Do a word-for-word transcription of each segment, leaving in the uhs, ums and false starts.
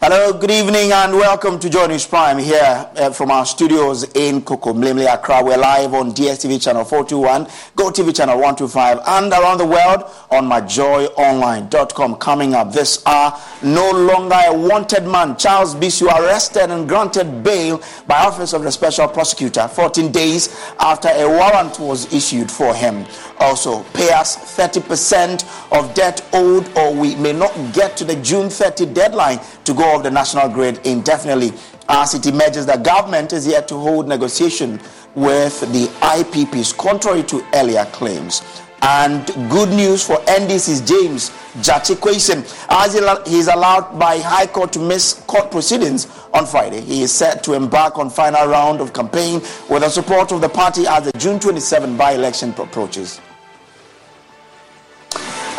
Hello, good evening, and welcome to Joy News Prime here uh, from our studios in Koko, Mlimle, Accra. We're live on D S T V channel four two one, GoTV channel one two five, and around the world on my joy online dot com. Coming up this hour, no longer a wanted man, Charles Bissiw arrested and granted bail by Office of the Special Prosecutor fourteen days after a warrant was issued for him. Also, pay us thirty percent of debt owed, or we may not get to the June thirtieth deadline to go off the national grid indefinitely, as it emerges that government is yet to hold negotiation with the I P Ps, contrary to earlier claims. And good news for N D C's James Gyakye Quayson, as he is allowed by High Court to miss court proceedings on Friday. He is set to embark on final round of campaign with the support of the party as the June twenty-seventh by-election approaches.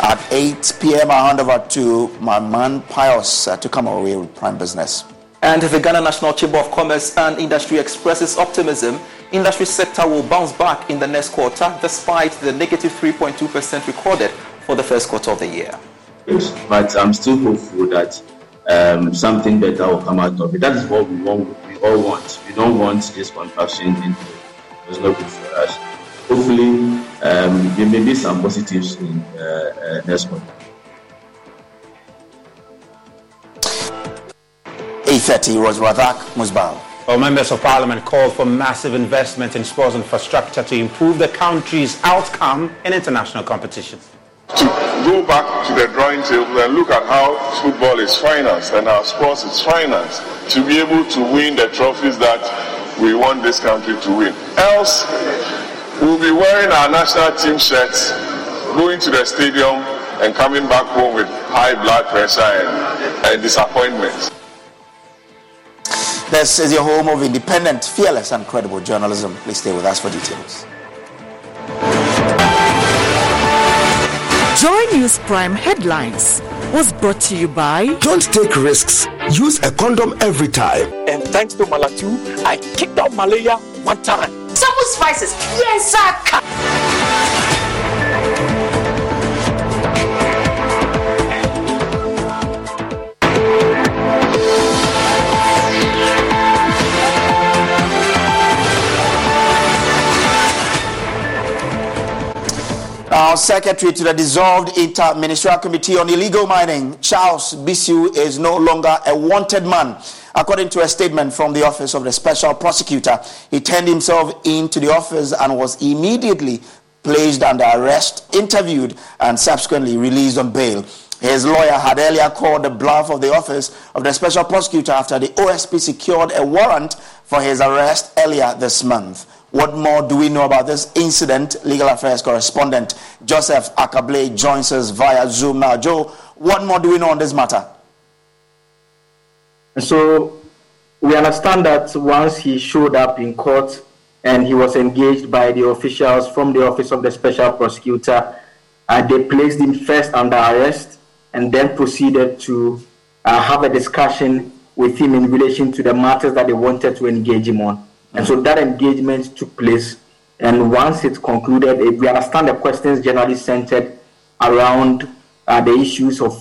At eight p.m., I hand over to my man Pius uh, to come away with prime business. And the Ghana National Chamber of Commerce and Industry expresses optimism. Industry sector will bounce back in the next quarter, despite the negative three point two percent recorded for the first quarter of the year. But I'm still hopeful that um, something better will come out of it. That is what we want. We all want. We don't want this contraction. It's not good for us. Hopefully, um, there may be some positives in uh, uh, next one. eight thirty was Razak Musbau. Well, members of parliament called for massive investment in sports infrastructure to improve the country's outcome in international competitions. To go back to the drawing table and look at how football is financed and how sports is financed to be able to win the trophies that we want this country to win. Else, we'll be wearing our national team shirts, going to the stadium and coming back home with high blood pressure and, and disappointment. This is your home of independent, fearless and credible journalism. Please stay with us for details. Joy News Prime Headlines was brought to you by... Don't take risks. Use a condom every time. And thanks to Malatu, I kicked out malaria one time. Double spices. Yes, I can. Our secretary to the dissolved Inter-Ministerial Committee on Illegal Mining, Charles Bissiw, is no longer a wanted man. According to a statement from the Office of the Special Prosecutor, he turned himself into the office and was immediately placed under arrest, interviewed, and subsequently released on bail. His lawyer had earlier called the bluff of the Office of the Special Prosecutor after the O S P secured a warrant for his arrest earlier this month. What more do we know about this incident? Legal Affairs correspondent Joseph Ackaah-Blay joins us via Zoom now. Joe, what more do we know on this matter? So we understand that once he showed up in court and he was engaged by the officials from the Office of the Special Prosecutor, uh, they placed him first under arrest and then proceeded to uh, have a discussion with him in relation to the matters that they wanted to engage him on. And so that engagement took place. And once it concluded, we understand the questions generally centered around Uh, the issues of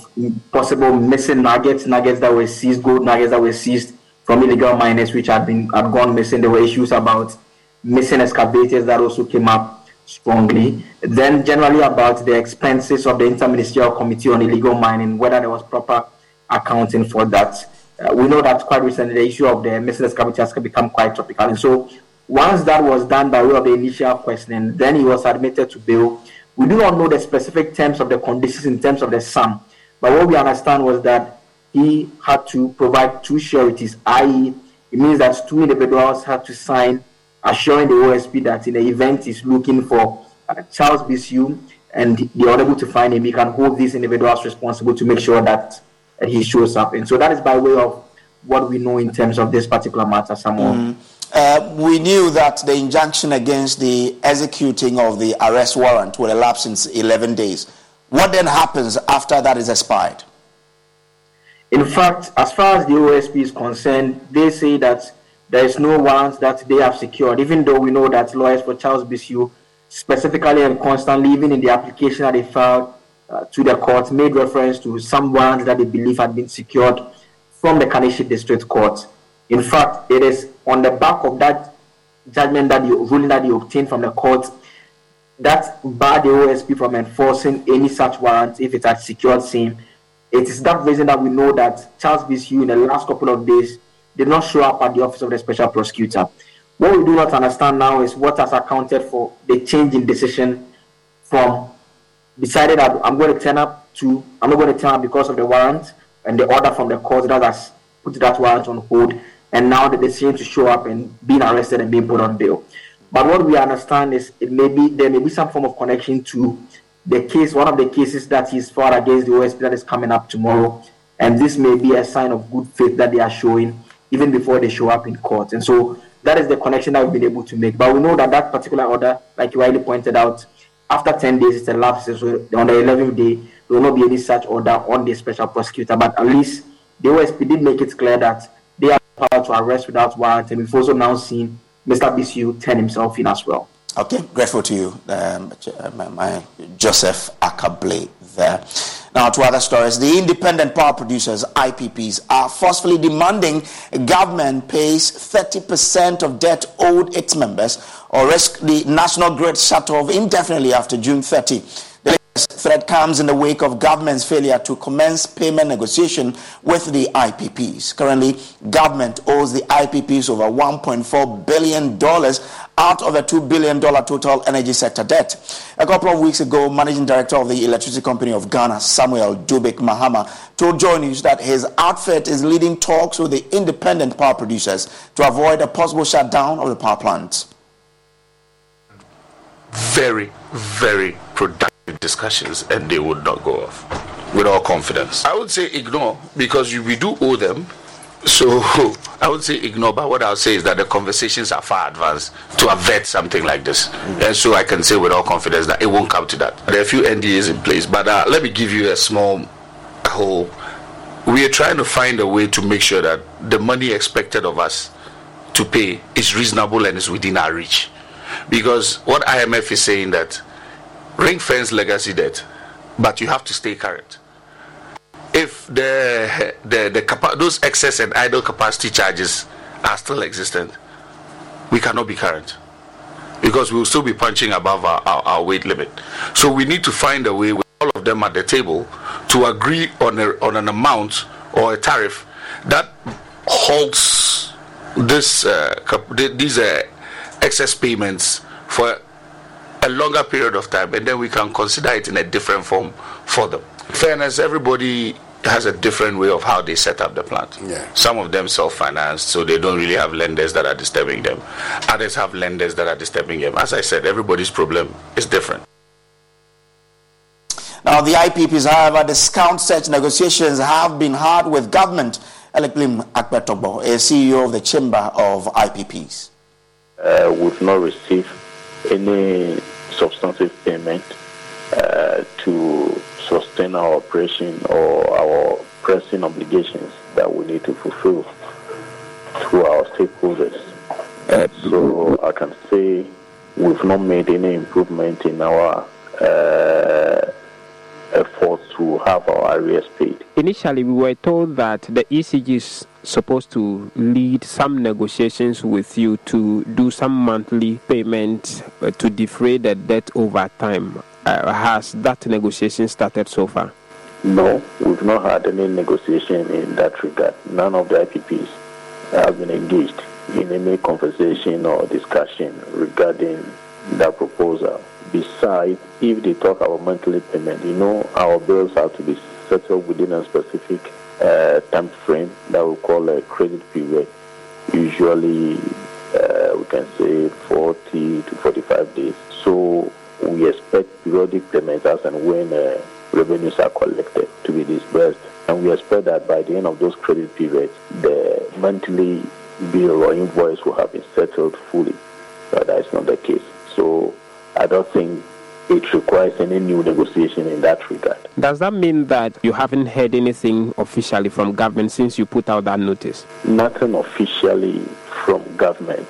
possible missing nuggets, nuggets that were seized, gold nuggets that were seized from illegal miners which had been had gone missing. There were issues about missing excavators that also came up strongly. Then generally about the expenses of the Inter-Ministerial Committee on Illegal Mining, whether there was proper accounting for that. Uh, we know that quite recently the issue of the missing excavators has become quite topical. And so once that was done by way of the initial questioning, then he was admitted to bail. We do not know the specific terms of the conditions in terms of the sum, but what we understand was that he had to provide two sureties, that is, it means that two individuals had to sign assuring the O S P that in the event he's looking for uh, Charles Bissiw, and they are able to find him, we can hold these individuals responsible to make sure that uh, he shows up. And so that is by way of what we know in terms of this particular matter, Samuel. Mm. Uh, we knew that the injunction against the executing of the arrest warrant will elapse in eleven days. What then happens after that is expired? In fact, as far as the O S P is concerned, they say that there is no warrant that they have secured, even though we know that lawyers for Charles Bissiw specifically and constantly, even in the application that they filed uh, to the court, made reference to some warrants that they believe had been secured from the Kanishi District Court. In fact, it is on the back of that judgment, that the ruling that you obtained from the court, that barred the O S P from enforcing any such warrant if it had secured same. It is that reason that we know that Charles Bissiw, in the last couple of days, did not show up at the Office of the Special Prosecutor. What we do not understand now is what has accounted for the change in decision from decided that I'm going to turn up to, I'm not going to turn up because of the warrant and the order from the court that has put that warrant on hold, and now the decision to show up and being arrested and being put on bail. But what we understand is it may be there may be some form of connection to the case, one of the cases that is fought against the O S P that is coming up tomorrow, and this may be a sign of good faith that they are showing even before they show up in court. And so that is the connection that we've been able to make. But we know that that particular order, like you rightly pointed out, after ten days it elapses. So on the eleventh day, there will not be any such order on the special prosecutor. But at least the O S P did make it clear that they are power to arrest without warrant, and we've also now seen Mister Bissiw turn himself in as well. Okay, grateful to you, um, my, my Joseph Ackaah-Blay there. Now to other stories. The independent power producers, I P Ps, are forcefully demanding government pays thirty percent of debt owed its members or risk the national grid shut off indefinitely after June thirtieth. The latest threat comes in the wake of government's failure to commence payment negotiation with the I P Ps. Currently, government owes the I P Ps over one point four billion dollars out of a two billion dollars total energy sector debt. A couple of weeks ago, Managing Director of the Electricity Company of Ghana, Samuel Dubik Mahama, told Joy News that his outfit is leading talks with the independent power producers to avoid a possible shutdown of the power plant. Very, very productive discussions, and they would not go off with all confidence. I would say ignore, because we do owe them. So I would say ignore, but what I'll say is that the conversations are far advanced to avert something like this. And so I can say with all confidence that it won't come to that. There are a few N D As in place, but uh, let me give you a small hope. We are trying to find a way to make sure that the money expected of us to pay is reasonable and is within our reach. Because what I M F is saying that ring fence legacy debt, but you have to stay current. If the the, the capa- those excess and idle capacity charges are still existent, we cannot be current because we will still be punching above our, our, our weight limit. So we need to find a way with all of them at the table to agree on a, on an amount or a tariff that halts this uh, cap- these uh, excess payments for a longer period of time, and then we can consider it in a different form for them. Fairness, everybody has a different way of how they set up the plant. Yeah. Some of them self-finance, so they don't really have lenders that are disturbing them. Others have lenders that are disturbing them. As I said, everybody's problem is different. Now, the I P Ps, however, discount such negotiations have been hard with government. Electlim Akpetobo, a C E O of the Chamber of I P Ps. Uh, we've not received any substantive payment uh, to sustain our operation or our pressing obligations that we need to fulfill through our stakeholders. And so I can say we've not made any improvement in our uh, efforts to have our arrears paid. Initially, we were told that the E C G is supposed to lead some negotiations with you to do some monthly payment to defray the debt over time. Uh, has that negotiation started so far? No, we've not had any negotiation in that regard. None of the I P Ps have been engaged in any conversation or discussion regarding that proposal. Besides, if they talk about monthly payment, you know, our bills have to be settled within a specific uh, time frame that we call a credit period. Usually, uh, we can say forty to forty-five days. So we expect periodic payments as and when uh, revenues are collected to be disbursed. And we expect that by the end of those credit periods, the monthly bill or invoice will have been settled fully. But that is not the case. So I don't think it requires any new negotiation in that regard. Does that mean that you haven't heard anything officially from government since you put out that notice? Nothing officially from government,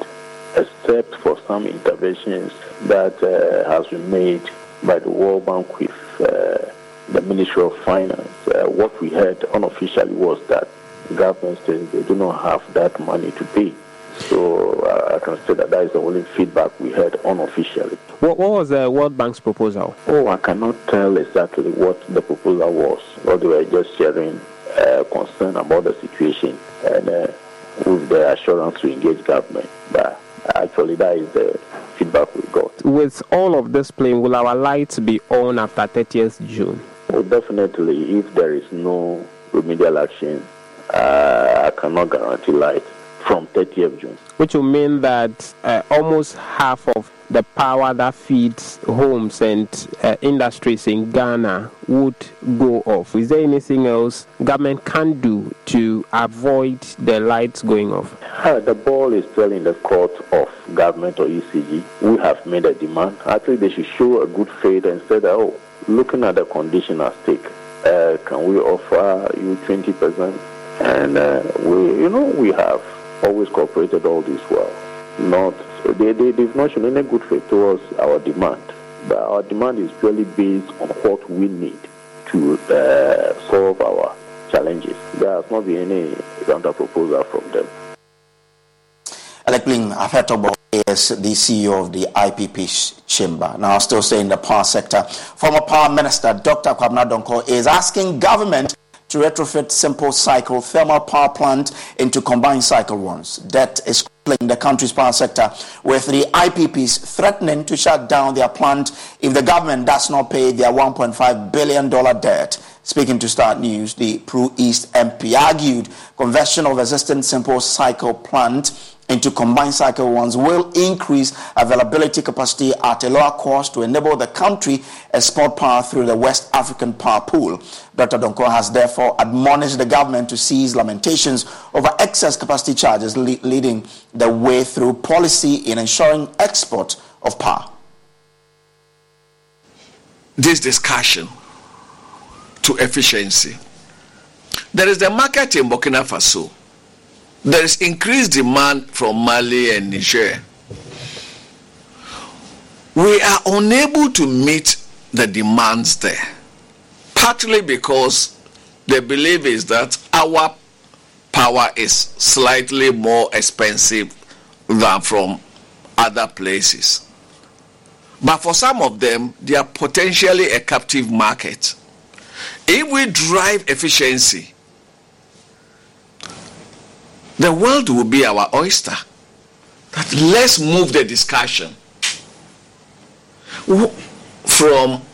except for some interventions that uh, has been made by the World Bank with uh, the Ministry of Finance. Uh, what we heard unofficially was that governments they do not have that money to pay. So uh, I consider that is the only feedback we heard unofficially. What, what was the World Bank's proposal? Oh, I cannot tell exactly what the proposal was. But they were just sharing uh, concern about the situation and uh, with the assurance to engage government. But actually, that is the feedback we got. With all of this playing, will our lights be on after thirtieth June? Well, definitely. If there is no remedial action, uh, I cannot guarantee light from thirtieth June. Which will mean that uh, almost half of the power that feeds homes and uh, industries in Ghana would go off. Is there anything else government can do to avoid the lights going off? Uh, the ball is still in the court of government or E C G. We have made a demand. Actually, they should show a good faith and say that, oh, looking at the condition at stake, uh, can we offer you twenty percent? And uh, we, you know, we have always cooperated all this well. Not they, they, they've not shown any good faith towards our demand. But our demand is purely based on what we need to uh, solve our challenges. There has not been any counter proposal from them. Alec Bling, I've heard about is the C E O of the I P P Chamber. Now, still staying in the power sector, former Power Minister Doctor Kwabena Donkor is asking government to retrofit simple cycle thermal power plant into combined cycle ones. That is crippling the country's power sector, with the I P Ps threatening to shut down their plant if the government does not pay their one point five billion dollars debt. Speaking to Star News, the Pro-East M P argued conversion of existing simple cycle plant into combined cycle ones will increase availability capacity at a lower cost to enable the country export power through the West African power pool. Doctor Donkor has therefore admonished the government to cease lamentations over excess capacity charges, le- leading the way through policy in ensuring export of power. This discussion to efficiency. There is the market in Burkina Faso. There is increased demand from Mali and Niger. We are unable to meet the demands there, partly because the belief is that our power is slightly more expensive than from other places. But for some of them, they are potentially a captive market. If we drive efficiency, the world will be our oyster. But let's move the discussion from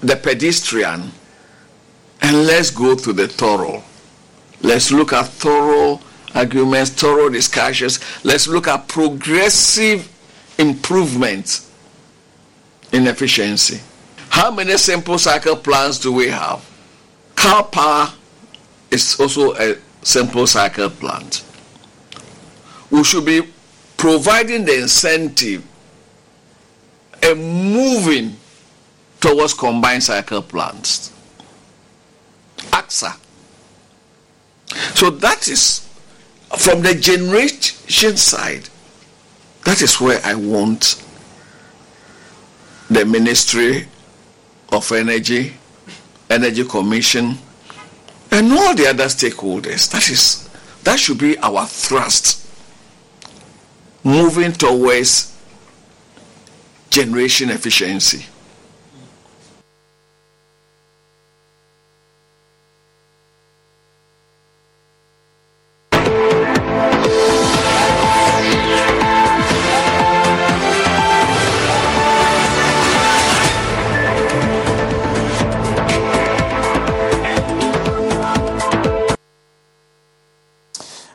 the pedestrian and let's go to the thorough. Let's look at thorough arguments, thorough discussions. Let's look at progressive improvements in efficiency. How many simple cycle plants do we have? Karpower is also a simple cycle plant. We should be providing the incentive and moving towards combined cycle plants. AKSA. So that is, from the generation side, that is where I want the Ministry of Energy, Energy Commission, and all the other stakeholders. That is, that should be our thrust. Moving towards generation efficiency.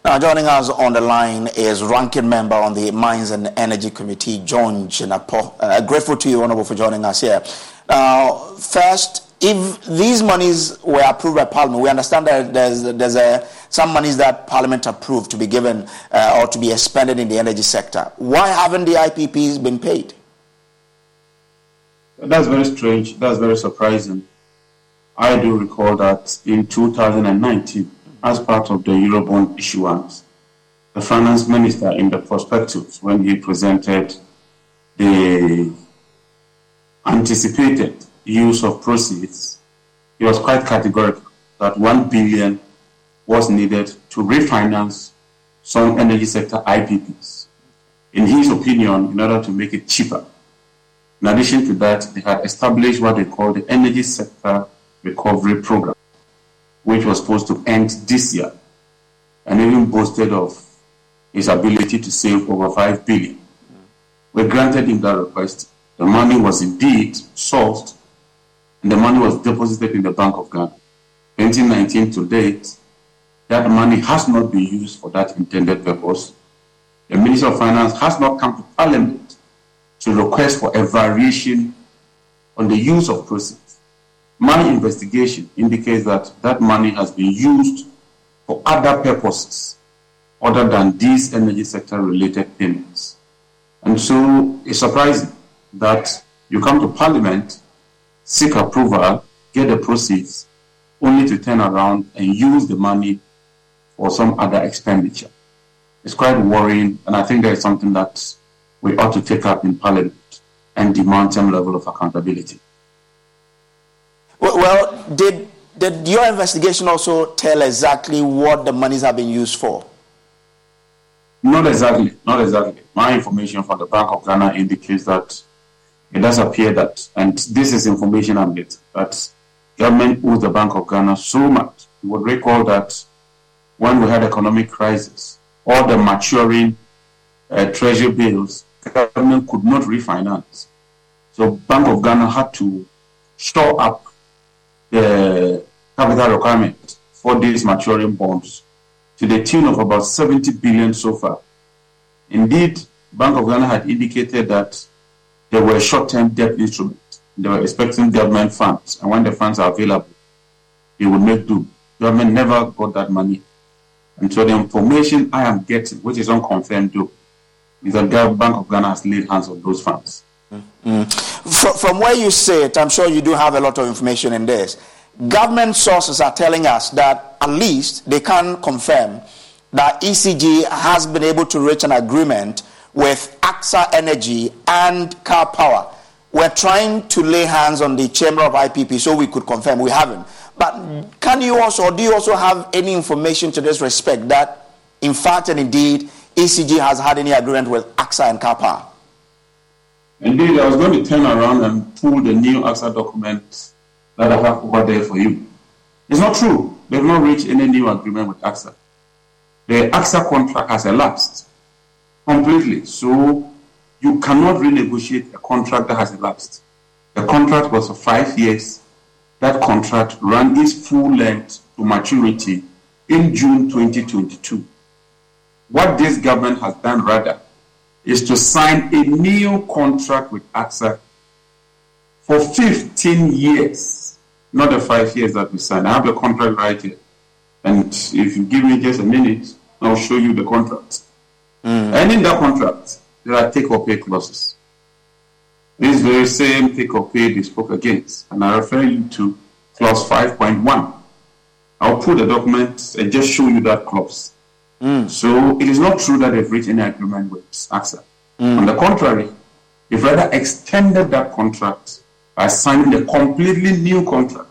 Now, joining us on the line is ranking member on the Mines and Energy Committee, John Chinapo. Uh, grateful to you, Honorable, for joining us here. Now, first, if these monies were approved by Parliament, we understand that there's, there's a, some monies that Parliament approved to be given uh, or to be expended in the energy sector. Why haven't the I P Ps been paid? That's very strange. That's very surprising. I do recall that in two thousand nineteen, as part of the Eurobond issuance, the finance minister in the prospectus, when he presented the anticipated use of proceeds, he was quite categorical that one billion dollars was needed to refinance some energy sector I P Ps, in his opinion, in order to make it cheaper. In addition to that, they had established what they call the Energy Sector Recovery Program, which was supposed to end this year, and even boasted of his ability to save over five billion dollars. Mm. We granted him that request. The money was indeed sourced, and the money was deposited in the Bank of Ghana. twenty nineteen to date, that money has not been used for that intended purpose. The Minister of Finance has not come to Parliament to request for a variation on the use of proceeds. My investigation indicates that that money has been used for other purposes other than these energy sector-related payments. And so it's surprising that you come to Parliament, seek approval, get the proceeds, only to turn around and use the money for some other expenditure. It's quite worrying, and I think there is something that we ought to take up in Parliament and demand some level of accountability. Well, did did your investigation also tell exactly what the monies have been used for? Not exactly, not exactly. My information from the Bank of Ghana indicates that it does appear that, and this is information I'm getting, that government owes the Bank of Ghana so much. You would recall that when we had economic crisis, all the maturing uh, treasury bills, government could not refinance. So Bank of Ghana had to store up the capital requirement for these maturing bonds to the tune of about seventy billion dollars so far. Indeed, Bank of Ghana had indicated that there were short-term debt instruments. They were expecting government funds, and when the funds are available, they would make do. Government never got that money. And so the information I am getting, which is unconfirmed though, is that the Bank of Ghana has laid hands on those funds. Mm. From where you sit, I'm sure you do have a lot of information in this. Government sources are telling us that at least they can confirm that E C G has been able to reach an agreement with AKSA Energy and Karpower. We're trying to lay hands on the Chamber of I P P so we could confirm. We haven't. But can you also, or do you also have any information to this respect that, in fact and indeed, E C G has had any agreement with AKSA and Karpower? Indeed, I was going to turn around and pull the new AKSA document that I have over there for you. It's not true. They've not reached any new agreement with AKSA. The AKSA contract has elapsed completely. So you cannot renegotiate a contract that has elapsed. The contract was for five years. That contract ran its full length to maturity in June twenty twenty-two. What this government has done, rather, is to sign a new contract with AKSA for fifteen years, not the five years that we signed. I have the contract right here. And if you give me just a minute, I'll show you the contract. Mm. And in that contract, there are take-or-pay clauses. This very same take-or-pay they spoke against. And I refer you to clause five point one. I'll pull the document and just show you that clause. Mm. So it is not true that they've reached any agreement with AKSA. Mm. On the contrary, they've rather extended that contract by signing a completely new contract.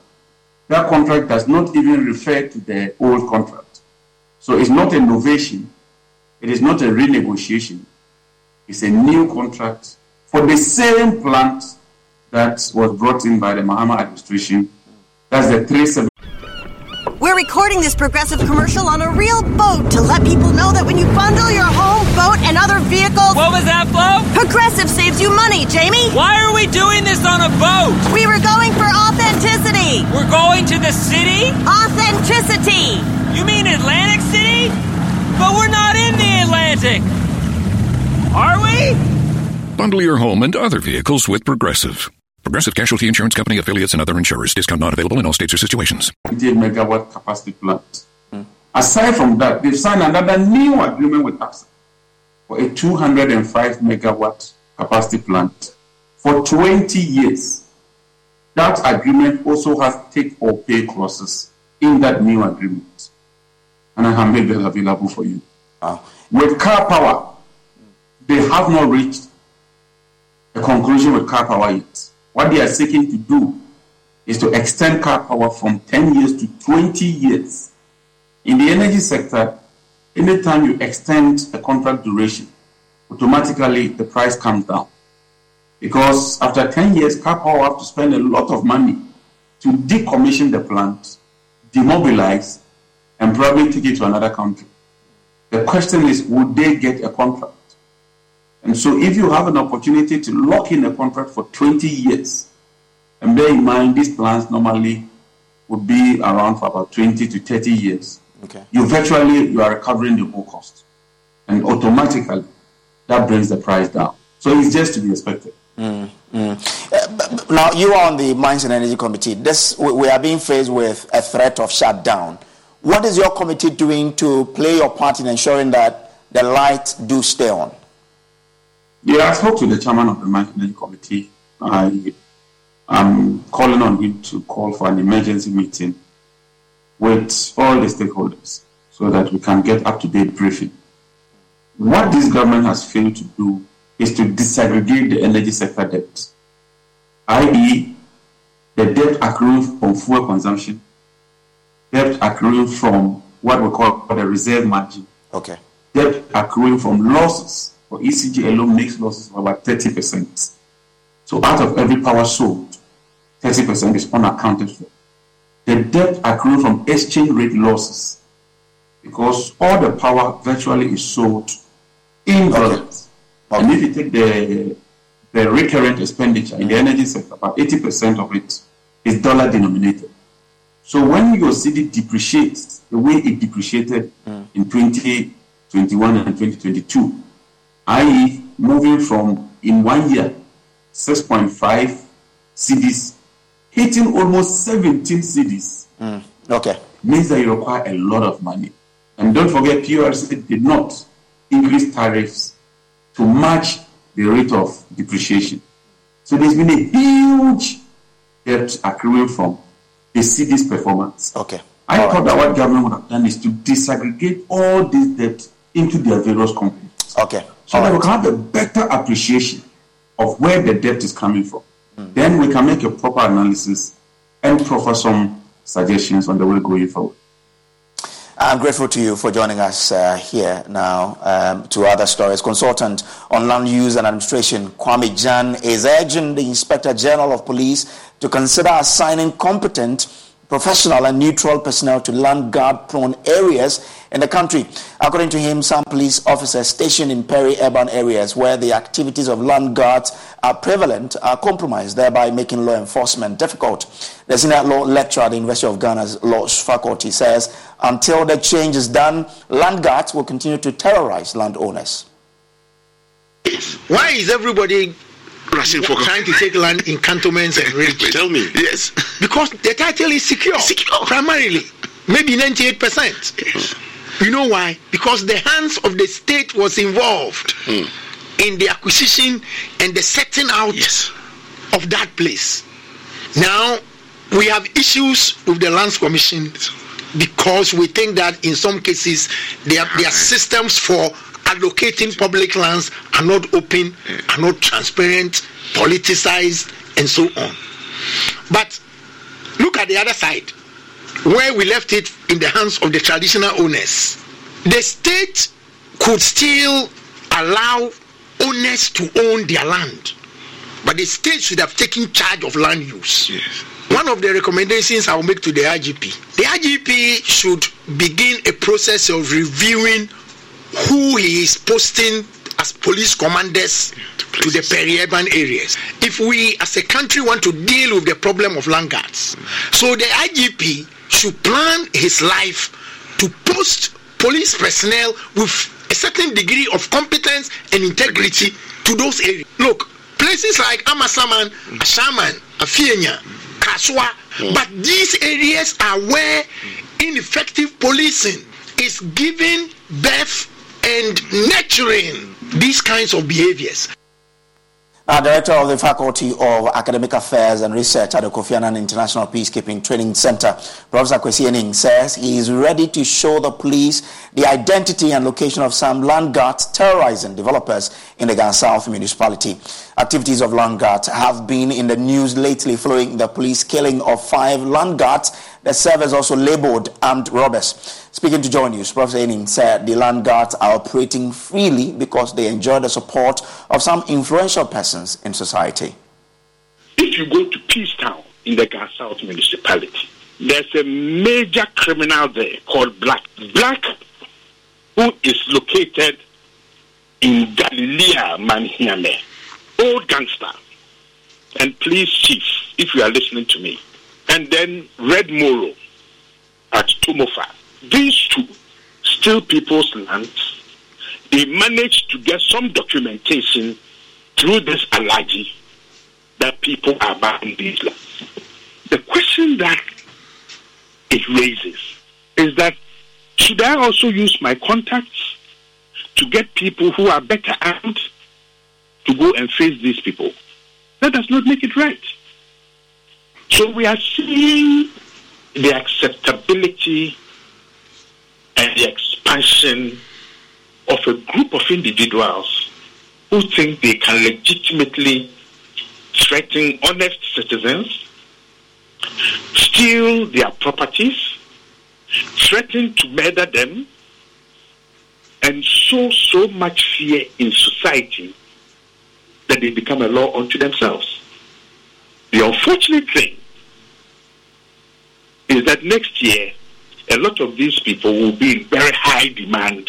That contract does not even refer to the old contract. So it's not a novation. It is not a renegotiation. It's a new contract for the same plant that was brought in by the Mahama administration. That's the three seventy. We're recording this Progressive commercial on a real boat to let people know that when you bundle your home, boat, and other vehicles... What was that, Flo? Progressive saves you money, Jamie. Why are we doing this on a boat? We were going for authenticity. We're going to the city? Authenticity. You mean Atlantic City? But Bundle your home and other vehicles with Progressive. Progressive Casualty Insurance Company, affiliates, and other insurers. Discount not available in all states or situations. fifty-eight megawatt capacity plant. Mm. Aside from that, they've signed another new agreement with AKSA for a two hundred five megawatt capacity plant for twenty years. That agreement also has take or pay clauses in that new agreement. And I have made that available for you. Wow. With Karpower, they have not reached a conclusion with Karpower yet. What they are seeking to do is to extend Karpower from ten years to twenty years. In the energy sector, anytime you extend a contract duration, automatically the price comes down. Because after ten years, Karpower have to spend a lot of money to decommission the plant, demobilize, and probably take it to another country. The question is, would they get a contract? And so if you have an opportunity to lock in a contract for twenty years, and bear in mind, these plans normally would be around for about twenty to thirty years, okay, you virtually, you are recovering the whole cost. And automatically, that brings the price down. So it's just to be expected. Mm, mm. Uh, now, you are on the Mines and Energy Committee. This, we, we are being faced with a threat of shutdown. What is your committee doing to play your part in ensuring that the lights do stay on? Yeah, I spoke to the chairman of the Mines and Energy Committee. I am calling on him to call for an emergency meeting with all the stakeholders so that we can get up-to-date briefing. What this government has failed to do is to disaggregate the energy sector debt, that is the debt accruing from fuel consumption, debt accruing from what we call the reserve margin, okay, debt accruing from losses. For E C G alone makes losses of about thirty percent. So out of every power sold, thirty percent is unaccounted for. The debt accruing from exchange rate losses, because all the power virtually is sold in dollars. Okay. And if you take the the recurrent expenditure in the energy sector, about eighty percent of it is dollar denominated. So when your cedi depreciates the way it depreciated mm. in twenty twenty-one and twenty twenty-two, that is moving from, in one year, six point five cedis, hitting almost seventeen cedis. Mm, okay. Means that you require a lot of money. And don't forget, P R C did not increase tariffs to match the rate of depreciation. So there's been a huge debt accruing from the cedis performance. Okay. I all thought right. that what government would have done is to disaggregate all this debt into their various components. Okay. So that we can have a better appreciation of where the debt is coming from. Mm. Then we can make a proper analysis and proffer some suggestions on the way going forward. I'm grateful to you for joining us uh, here now um, to other stories. Consultant on Land Use and Administration, Kwame Jan, is urging the Inspector General of Police to consider assigning competent, professional and neutral personnel to land guard-prone areas in the country. According to him, some police officers stationed in peri-urban areas where the activities of land guards are prevalent are compromised, thereby making law enforcement difficult. The senior law lecturer at the University of Ghana's Law Faculty says until the change is done, land guards will continue to terrorize landowners. Why is everybody rushing for trying to take land in cantonments and regions? Tell me. Yes. Because the title is secure. Secure. Primarily. Maybe ninety-eight percent. Yes. You know why? Because the hands of the state was involved mm. in the acquisition and the setting out yes. of that place. Now, we have issues with the Lands Commission because we think that in some cases their their systems for allocating public lands are not open, are not transparent, politicized, and so on. But look at the other side, where we left it in the hands of the traditional owners. The state could still allow owners to own their land, but the state should have taken charge of land use. Yes. One of the recommendations I will make to the I G P, the I G P should begin a process of reviewing who he is posting as police commanders to the peri-urban areas. If we as a country want to deal with the problem of land guards, so the I G P should plan his life to post police personnel with a certain degree of competence and integrity to those areas. Look, places like Amasaman, Ashaman, Afienya, Kaswa, but these areas are where ineffective policing is giving birth and nurturing these kinds of behaviors. Our Director of the Faculty of Academic Affairs and Research at the Kofi Annan International Peacekeeping Training Center, Professor Kwesi Ening, says he is ready to show the police the identity and location of some land guards terrorizing developers in the Ga South municipality. Activities of land guards have been in the news lately following the police killing of five land guards. The service also labeled armed robbers. Speaking to Joy News, Professor Ening said the land guards are operating freely because they enjoy the support of some influential persons in society. If you go to Peacetown in the Ga South municipality, there's a major criminal there called Black. Black, who is located in Galilea, Manhiame, old gangster, and police chief, if you are listening to me. And then Red Moro at Tumofa. These two steal people's lands. They managed to get some documentation through this allergy that people are buying these lands. The question that it raises is that should I also use my contacts to get people who are better armed to go and face these people? That does not make it right. So we are seeing the acceptability and the expansion of a group of individuals who think they can legitimately threaten honest citizens, steal their properties, threaten to murder them, and sow so much fear in society that they become a law unto themselves. The unfortunate thing is that next year, a lot of these people will be in very high demand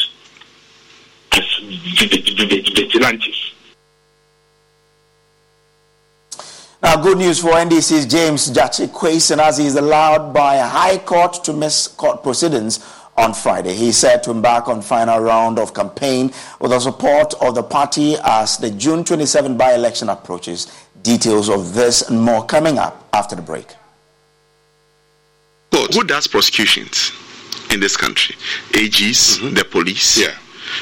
as vigilantes. Now, good news for N D C's James Gyakye Quayson as he is allowed by a high court to miss court proceedings on Friday. He is set to embark on final round of campaign with the support of the party as the June twenty-seventh by-election approaches. Details of this and more coming up after the break. But who does prosecutions in this country? A Gs, mm-hmm. the police. Yeah.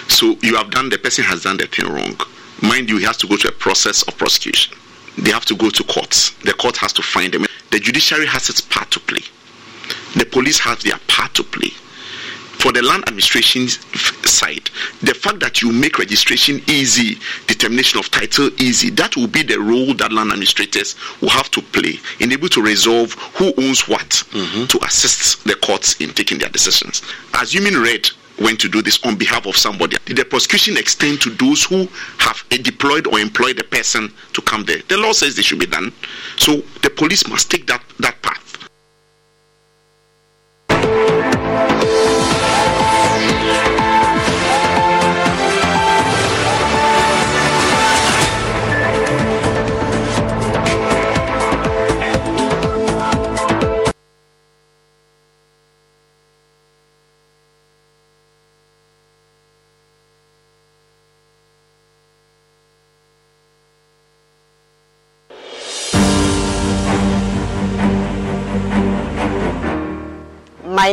So you have done, the person has done the thing wrong. Mind you, he has to go to a process of prosecution. They have to go to courts. The court has to find them. The judiciary has its part to play. The police have their part to play. For the land administration side, the fact that you make registration easy, determination of title easy, that will be the role that land administrators will have to play in able to resolve who owns what mm-hmm. to assist the courts in taking their decisions. Assuming Red went to do this on behalf of somebody, did the prosecution extend to those who have deployed or employed the person to come there? The law says they should be done. So the police must take that, that path. My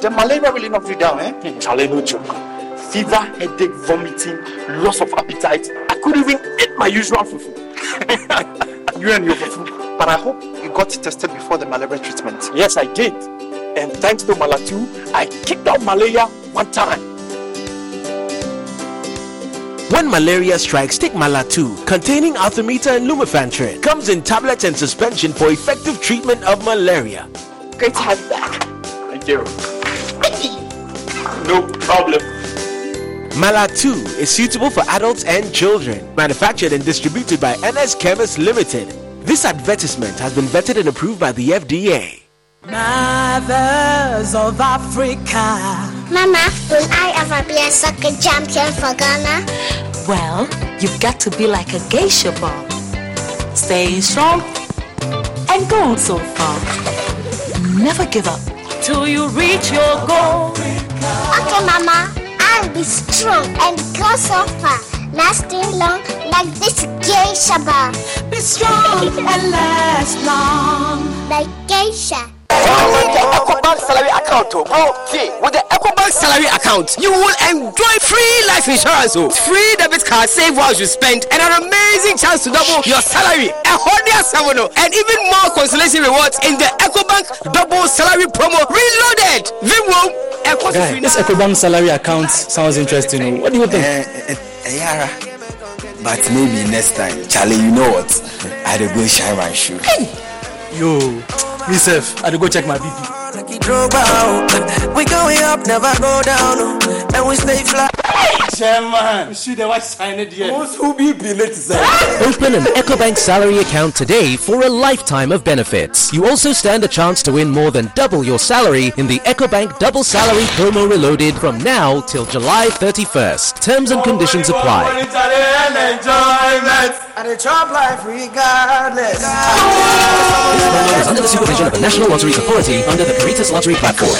The malaria will knock you down, eh? Charlie, no joke. Fever, headache, vomiting, loss of appetite. I couldn't even eat my usual fufu. You and your fufu. But I hope you got tested before the malaria treatment. Yes, I did. And thanks to Malatu, I kicked out malaria one time. When malaria strikes, take Malatu, containing arthemeter and lumefantrine. Comes in tablets and suspension for effective treatment of malaria. Great to have you back. Thank you. No problem. Malatu is suitable for adults and children. Manufactured and distributed by N S Chemist Limited. This advertisement has been vetted and approved by the F D A. Mothers of Africa. Mama, will I ever be a soccer champion for Ghana? Well, you've got to be like a geisha ball. Stay strong and go so far. Never give up till you reach your goal. Okay, Mama, I'll be strong and go so far, lasting long like this geisha bar. Be strong and last long like geisha. Only the EcoBank salary account. Okay, with the EcoBank salary account, you will enjoy free life insurance, free debit card, save while you spend, and an amazing chance to double your salary. A hundred seven, and even more consolation rewards in the EcoBank double salary promo reloaded. Vimwo. Guy, this EcoBank salary account sounds interesting. What do you think? Uh, uh, yeah, but maybe next time, Charlie, you know what? I had to go shine my shoe. Hey. Yo, myself, I had to go check my B P. We going up, never go down, and we stay flat. Chairman, you see the watch signed it yet. Most who be billed, sir. Open an EcoBank salary account today for a lifetime of benefits. You also stand a chance to win more than double your salary in the EcoBank Double Salary Promo Reloaded from now till July thirty-first. Terms and conditions apply. And a job life regardless. This promo is under the supervision of the National Lotteries Authority under the Caritas Lottery Platform.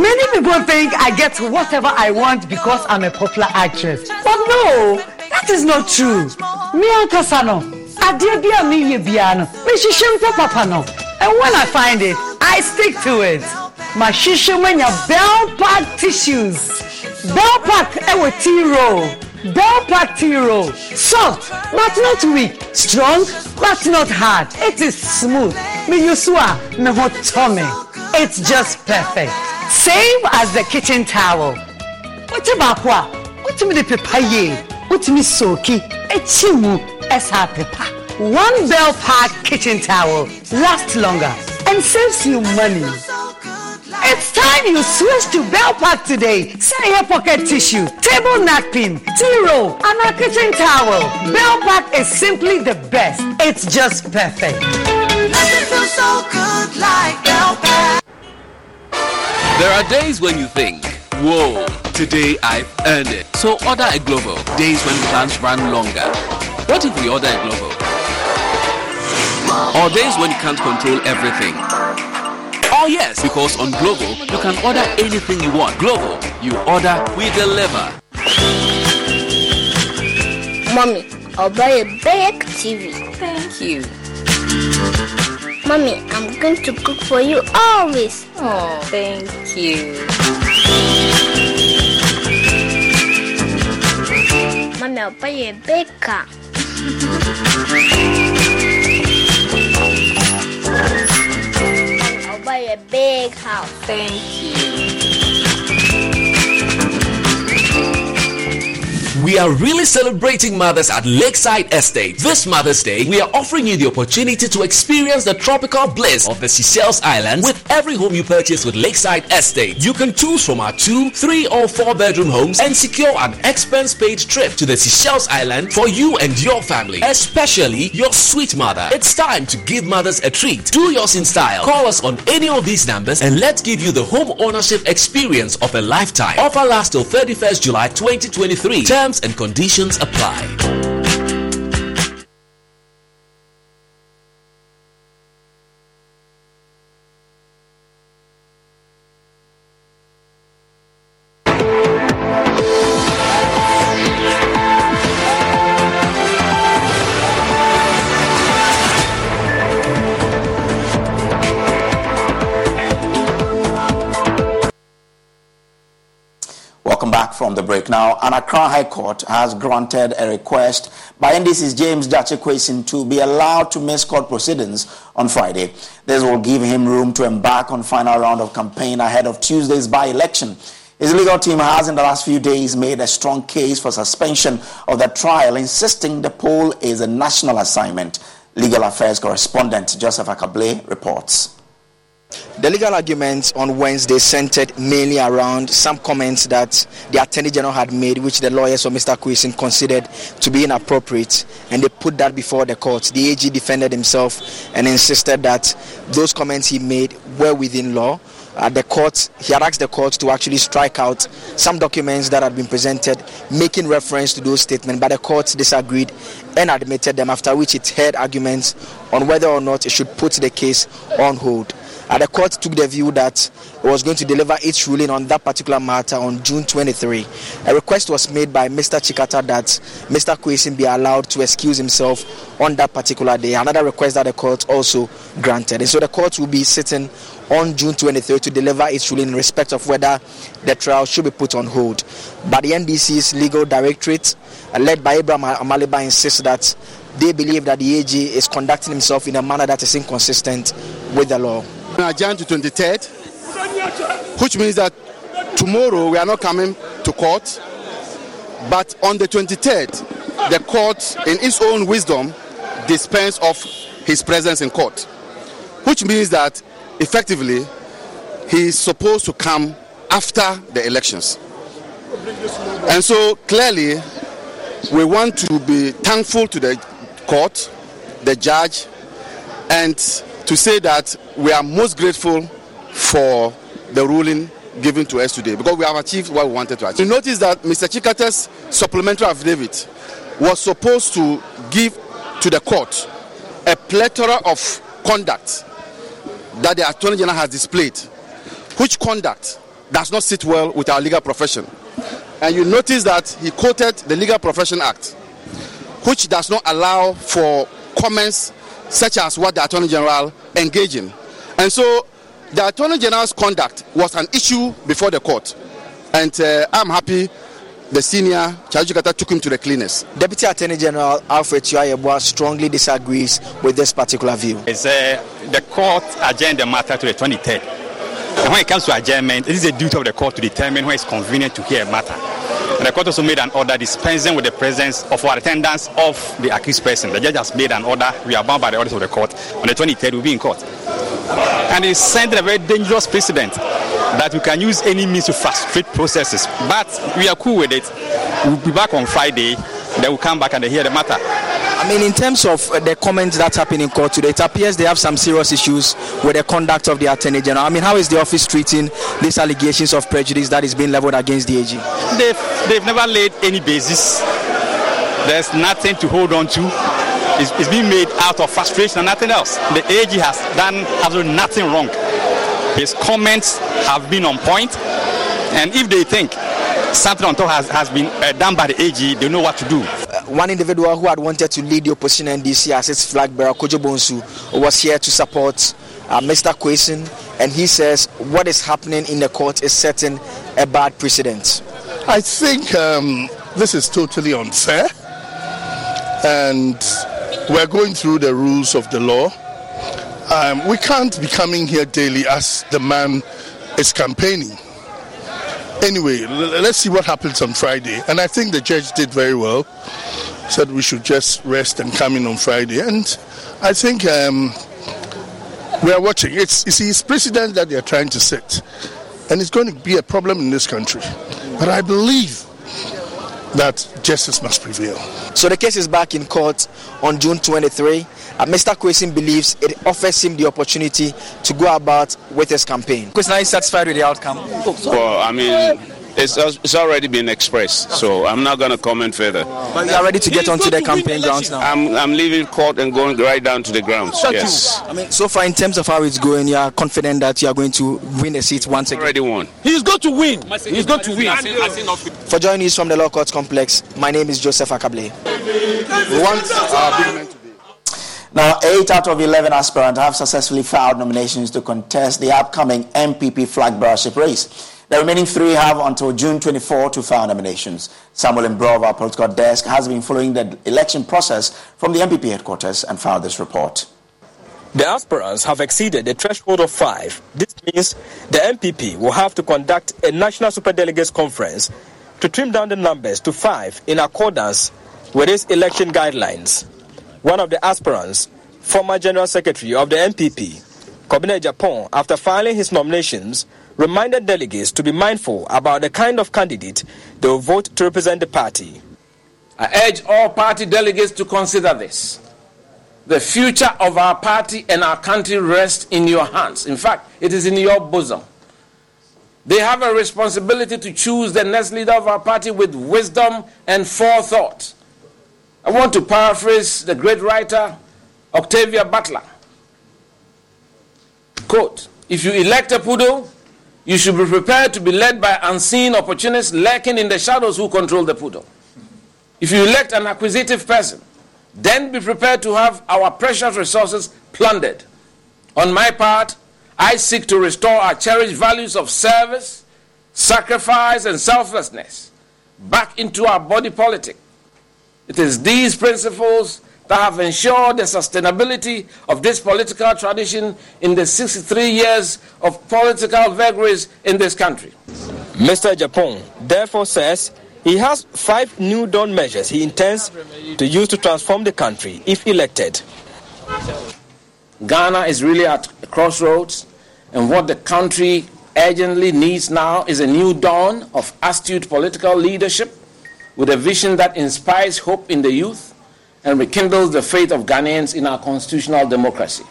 Many people think I get whatever I want because I'm a popular actress. But no, that is not true. Me ankasano, adebia mi yebiano, me shishimpo papano. And when I find it, I stick to it. My shishimenya Bell Pack tissues. Bell Pack ewe tea roll. Bell Pack tea roll. Soft, but not weak. Strong, but not hard. It is smooth. Me yusua, me hot tummy. It's just perfect. Same as the kitchen towel. What about what? What me the papaye? What me soaky? Echimu esa pepa. One Bell Pack kitchen towel lasts longer and saves you money. It's time you switch to Bell Pack today. Say your pocket tissue, table napkin, tea roll, and a kitchen towel. Bell Pack is simply the best. It's just perfect. Nothing feels so good like Bell Pack. There are days when you think, whoa, today I've earned it. So order a global. Days when plans run longer. What if we order a global? Or days when you can't control everything. Oh yes, because on Global, you can order anything you want. Global, you order, we deliver. Mommy, I'll buy a big T V. Thank you. Mommy, I'm going to cook for you always. Oh, thank you. Mommy, I'll buy you a big car. Mommy, I'll buy you a big house. Thank you. We We are really celebrating mothers at Lakeside Estate. This Mother's Day, we are offering you the opportunity to experience the tropical bliss of the Seychelles Islands with every home you purchase with Lakeside Estate. You can choose from our two, three or four bedroom homes and secure an expense-paid trip to the Seychelles Island for you and your family, especially your sweet mother. It's time to give mothers a treat. Do yours in style. Call us on any of these numbers and let's give you the home ownership experience of a lifetime. Offer lasts till thirty-first of July twenty twenty-three. Terms and conditions apply. From the break now, an Accra High Court has granted a request by N D C's James Gyakye Quayson to be allowed to miss court proceedings on Friday. This will give him room to embark on final round of campaign ahead of Tuesday's by-election. His legal team has in the last few days made a strong case for suspension of the trial, insisting the poll is a national assignment. Legal Affairs correspondent Joseph Ackaah-Blay reports. The legal arguments on Wednesday centered mainly around some comments that the Attorney General had made, which the lawyers of Mister Quayson considered to be inappropriate, and they put that before the court. The A G defended himself and insisted that those comments he made were within law. At the court, he had asked the court to actually strike out some documents that had been presented, making reference to those statements, but the court disagreed and admitted them, after which it heard arguments on whether or not it should put the case on hold. And the court took the view that it was going to deliver its ruling on that particular matter on June twenty-third. A request was made by Mister Chikata that Mister Quayson be allowed to excuse himself on that particular day. Another request that the court also granted. And so the court will be sitting on June twenty-third to deliver its ruling in respect of whether the trial should be put on hold. But the N D C's legal directorate, led by Abraham Amaliba, insists that they believe that the A G is conducting himself in a manner that is inconsistent with the law. Adjourned to twenty-third, which means that tomorrow we are not coming to court, but on the twenty-third, the court in its own wisdom dispense of his presence in court, which means that effectively he is supposed to come after the elections. And so clearly we want to be thankful to the court, the judge, and to say that we are most grateful for the ruling given to us today, because we have achieved what we wanted to achieve. You notice that Mister Chikate's supplementary affidavit was supposed to give to the court a plethora of conduct that the Attorney General has displayed, which conduct does not sit well with our legal profession. And you notice that he quoted the Legal Profession Act, which does not allow for comments such as what the Attorney General engaged in. And so the Attorney General's conduct was an issue before the court. And uh, I'm happy the senior Charles Bissiw took him to the cleaners. Deputy Attorney General Alfred Tuayeboa strongly disagrees with this particular view. It's, uh, the court adjourned the matter to the twenty-third. And when it comes to adjournment, it is the duty of the court to determine when it's convenient to hear a matter. And the court also made an order dispensing with the presence of our attendance of the accused person. The judge has made an order. We are bound by the orders of the court. On the twenty-third, we'll be in court. And it sent a very dangerous precedent that we can use any means to frustrate processes. But we are cool with it. We'll be back on Friday. Then we'll come back and hear the matter. I mean, in terms of the comments that happened in court today, it appears they have some serious issues with the conduct of the Attorney General. I mean, how is the office treating these allegations of prejudice that is being leveled against the A G? They've, they've never laid any basis. There's nothing to hold on to. It's, it's being made out of frustration and nothing else. The A G has done absolutely nothing wrong. His comments have been on point. And if they think something on top has, has been uh, done by the A G, they know what to do. One individual who had wanted to lead the opposition N D C as its flag bearer, Kojo Bonsu, was here to support uh, Mister Quayson, and he says what is happening in the court is setting a bad precedent. I think um, this is totally unfair, and we're going through the rules of the law. Um, we can't be coming here daily as the man is campaigning. Anyway, let's see what happens on Friday. And I think the judge did very well. Said we should just rest and come in on Friday. And I think um, we are watching. It's, you see, it's precedent that they are trying to set. And it's going to be a problem in this country. But I believe that justice must prevail. So the case is back in court on June twenty-third, and Mister Quayson believes it offers him the opportunity to go about with his campaign. Quayson, are you satisfied with the outcome? Well, I mean, it's, it's already been expressed, so I'm not going to comment further. But you are ready to get onto the campaign grounds now? I'm, I'm leaving court and going right down to the grounds, yes. I mean, so far, in terms of how it's going, you are confident that you are going to win the seat once again? Already won. He's going to win. He's going to win. For joining us from the Law Courts Complex, my name is Joseph Ackaah-Blay. We want our big men to be. Now, eight out of eleven aspirants have successfully filed nominations to contest the upcoming M P P flag bearership race. The remaining three have until June twenty-fourth to file nominations. Samuel Dubik of our political desk has been following the election process from the M P P headquarters and filed this report. The aspirants have exceeded the threshold of five. This means the M P P will have to conduct a national superdelegates conference to trim down the numbers to five in accordance with its election guidelines. One of the aspirants, former General Secretary of the M P P, Kobina Japon, after filing his nominations, reminded delegates to be mindful about the kind of candidate they will vote to represent the party. I urge all party delegates to consider this. The future of our party and our country rests in your hands. In fact, it is in your bosom. They have a responsibility to choose the next leader of our party with wisdom and forethought. I want to paraphrase the great writer Octavia Butler. Quote, if you elect a poodle, you should be prepared to be led by unseen opportunists lurking in the shadows who control the poodle. If you elect an acquisitive person, then be prepared to have our precious resources plundered. On my part, I seek to restore our cherished values of service, sacrifice, and selflessness back into our body politic. It is these principles that have ensured the sustainability of this political tradition in the sixty-three years of political vagaries in this country. Mister Japon therefore says he has five new dawn measures he intends to use to transform the country if elected. Ghana is really at a crossroads, and what the country urgently needs now is a new dawn of astute political leadership with a vision that inspires hope in the youth and rekindles the faith of Ghanaians in our constitutional democracy.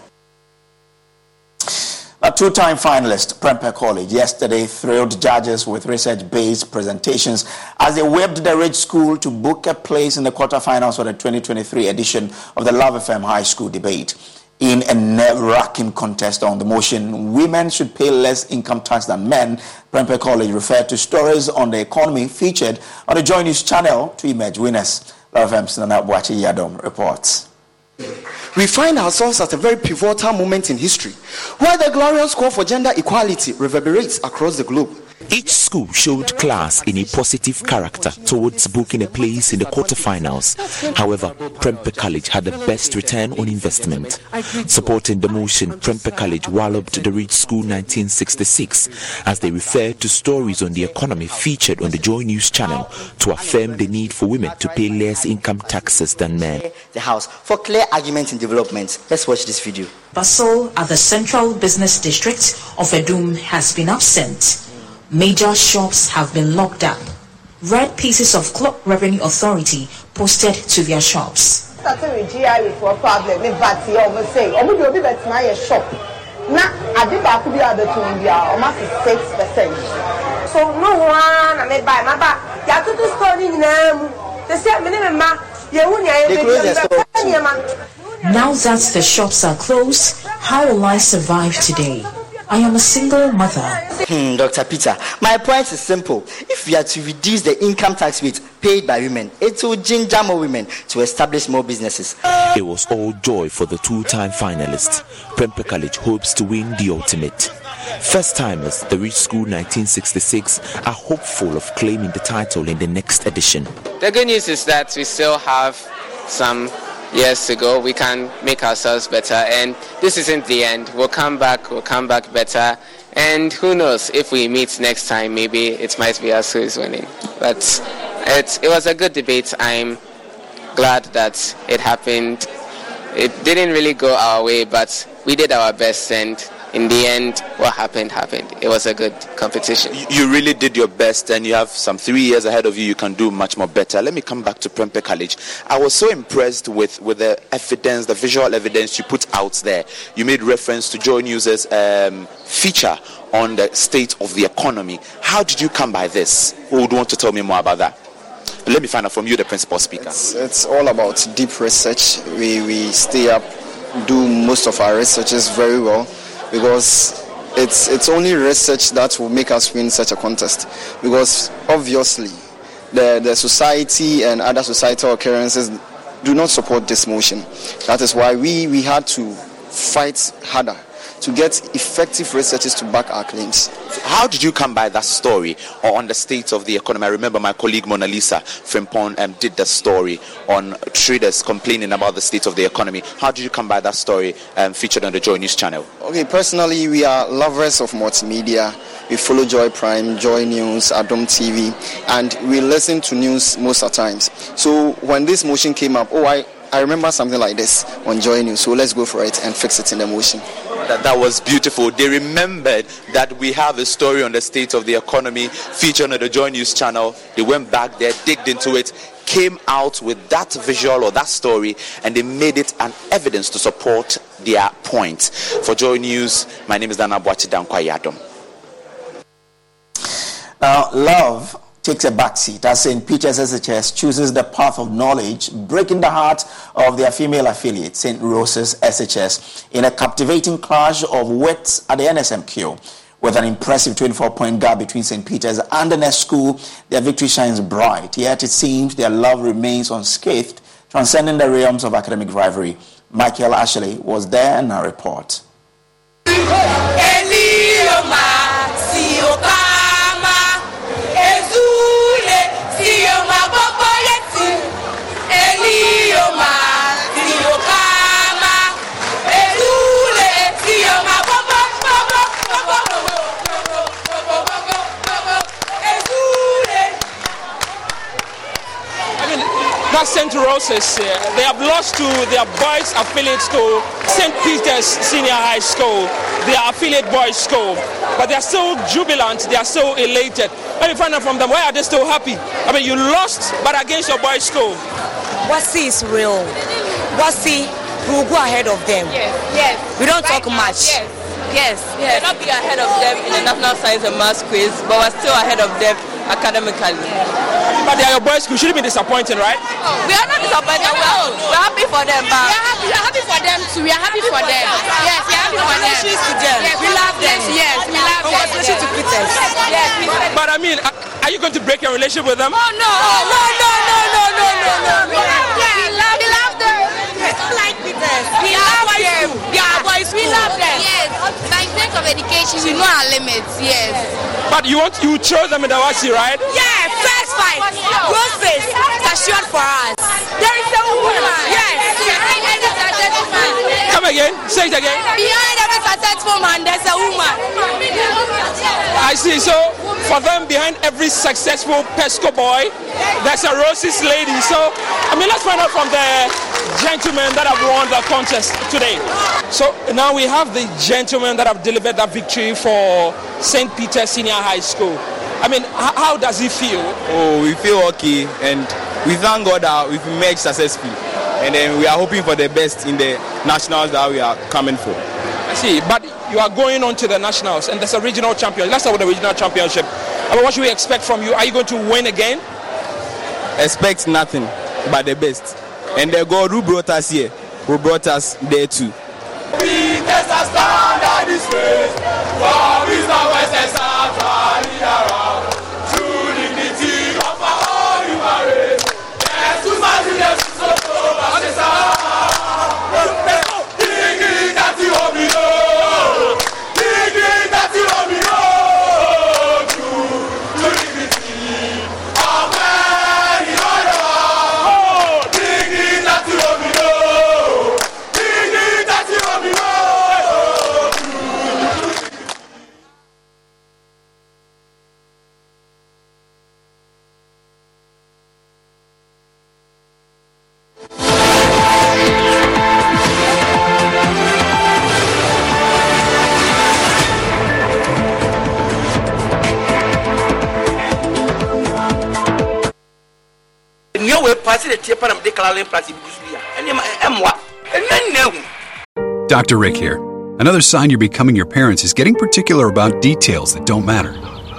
A two-time finalist, Prempeh College, yesterday thrilled judges with research-based presentations as they whipped the rich school to book a place in the quarterfinals for the twenty twenty-three edition of the Love F M High School debate. In a nerve-wracking contest on the motion, women should pay less income tax than men, Prempeh College referred to stories on the economy featured on the Joy News channel to emerge winners. Yadom reports. We find ourselves at a very pivotal moment in history, where the glorious call for gender equality reverberates across the globe. Each school showed class in a positive character towards booking a place in the quarterfinals. However, Prempeh College had the best return on investment. Supporting the motion, Prempeh College walloped the rich school nineteen sixty-six as they referred to stories on the economy featured on the Joy News channel to affirm the need for women to pay less income taxes than men. The House for clear argument in development. Let's watch this video. Bustle at the central business district of Edum has been absent. Major shops have been locked up. Red pieces of clock revenue authority posted to their shops. So no one may buy my back. They are storing them. They said, now that the shops are closed, how will I survive today? I am a single mother. Hmm, Doctor Peter, my point is simple. If we are to reduce the income tax rate paid by women, it will ginger more women to establish more businesses. It was all joy for the two-time finalists. Prempeh College hopes to win the ultimate. First-timers, the rich school nineteen sixty-six, are hopeful of claiming the title in the next edition. The good news is that we still have some years ago. We can make ourselves better, and this isn't the end. We'll come back, we'll come back better, And who knows, if we meet next time, maybe it might be us who is winning. But it, it was a good debate. I'm glad that it happened. It didn't really go our way, but we did our best, and in the end, what happened, happened. It was a good competition. You really did your best, and you have some three years ahead of you. You can do much more better. Let me come back to Prempeh College. I was so impressed with, with the evidence, the visual evidence you put out there. You made reference to Joy News's um, feature on the state of the economy. How did you come by this? Who would want to tell me more about that? Let me find out from you, the principal speaker. It's, it's all about deep research. We we stay up, do most of our researches very well, because it's it's only research that will make us win such a contest. Because obviously, the the society and other societal occurrences do not support this motion. That is why we we had to fight harder to get effective researchers to back our claims. How did you come by that story on the state of the economy? I remember my colleague Mona Lisa Frimpong um, did the story on traders complaining about the state of the economy. How did you come by that story um, featured on the Joy News channel? Okay, personally, we are lovers of multimedia. We follow Joy Prime, Joy News, Adom T V, and we listen to news most of the times. So when this motion came up, oh, I, I remember something like this on Joy News, so let's go for it and fix it in the motion. That, that was beautiful. They remembered that we have a story on the state of the economy featured on the Joy News channel. They went back there, digged into it, came out with that visual or that story, and they made it an evidence to support their point. For Joy News, my name is Dana Boachi Dankwayadom. Now, love takes a backseat as Saint Peter's S H S chooses the path of knowledge, breaking the heart of their female affiliate, Saint Rose's S H S, in a captivating clash of wits at the N S M Q. With an impressive twenty-four point gap between Saint Peter's and the next school, their victory shines bright. Yet it seems their love remains unscathed, transcending the realms of academic rivalry. Michael Ashley was there in our report. Saint Rose's, yeah. They have lost to their boys' affiliate school, Saint Peter's Senior High School, their affiliate boys' school. But they are so jubilant, they are so elated. Let me find out from them, why are they so happy? I mean, you lost, but against your boys' school. Wasi is real. Wasi will go ahead of them. Yes, yes. We don't right talk now, much. Yes, yes. yes. We'll not be ahead of them in the National Science and Maths quiz, but we're still ahead of them academically. But they are your boys' school. Shouldn't be disappointing, right? We are not disappointed. We are, we are happy for them. But we are happy for them too. We are happy for them. Yes, we are happy for them. To them. Yes, we love them. Yes, we love them. Congratulations to Peters. Yes, but I mean, are you going to break your relationship with them? Oh no, no, no, no, no, no, no, no. We love, we love them. We don't like Peters. We love them. We are boys' school. We love them. Yes, by sense of education, we know our limits. Yes. But you want you chose them in the Wasi, right? Yes, first fight. Roses are short for us. There is a woman. Yes. Come again. Say it again. Behind every successful man, there's a woman. I see. So for them, behind every successful Pesco boy, there's a Roses lady. So I mean, let's find out from the gentlemen that have won the contest today. So now we have the gentlemen that have delivered that victory for Saint Peter's Senior High School. I mean, how, how does it feel? Oh, we feel okay, and we thank God that we've emerged successfully, and then we are hoping for the best in the nationals that we are coming for. I see, but you are going on to the nationals, and there's a regional champion. Let's start with the regional championship. I mean, what should we expect from you? Are you going to win again? Expect nothing but the best. Okay. And the God who brought us here, who brought us there too. We test our standard this way, for we are West and South Valley. Doctor Rick here. Another sign you're becoming your parents is getting particular about details that don't matter.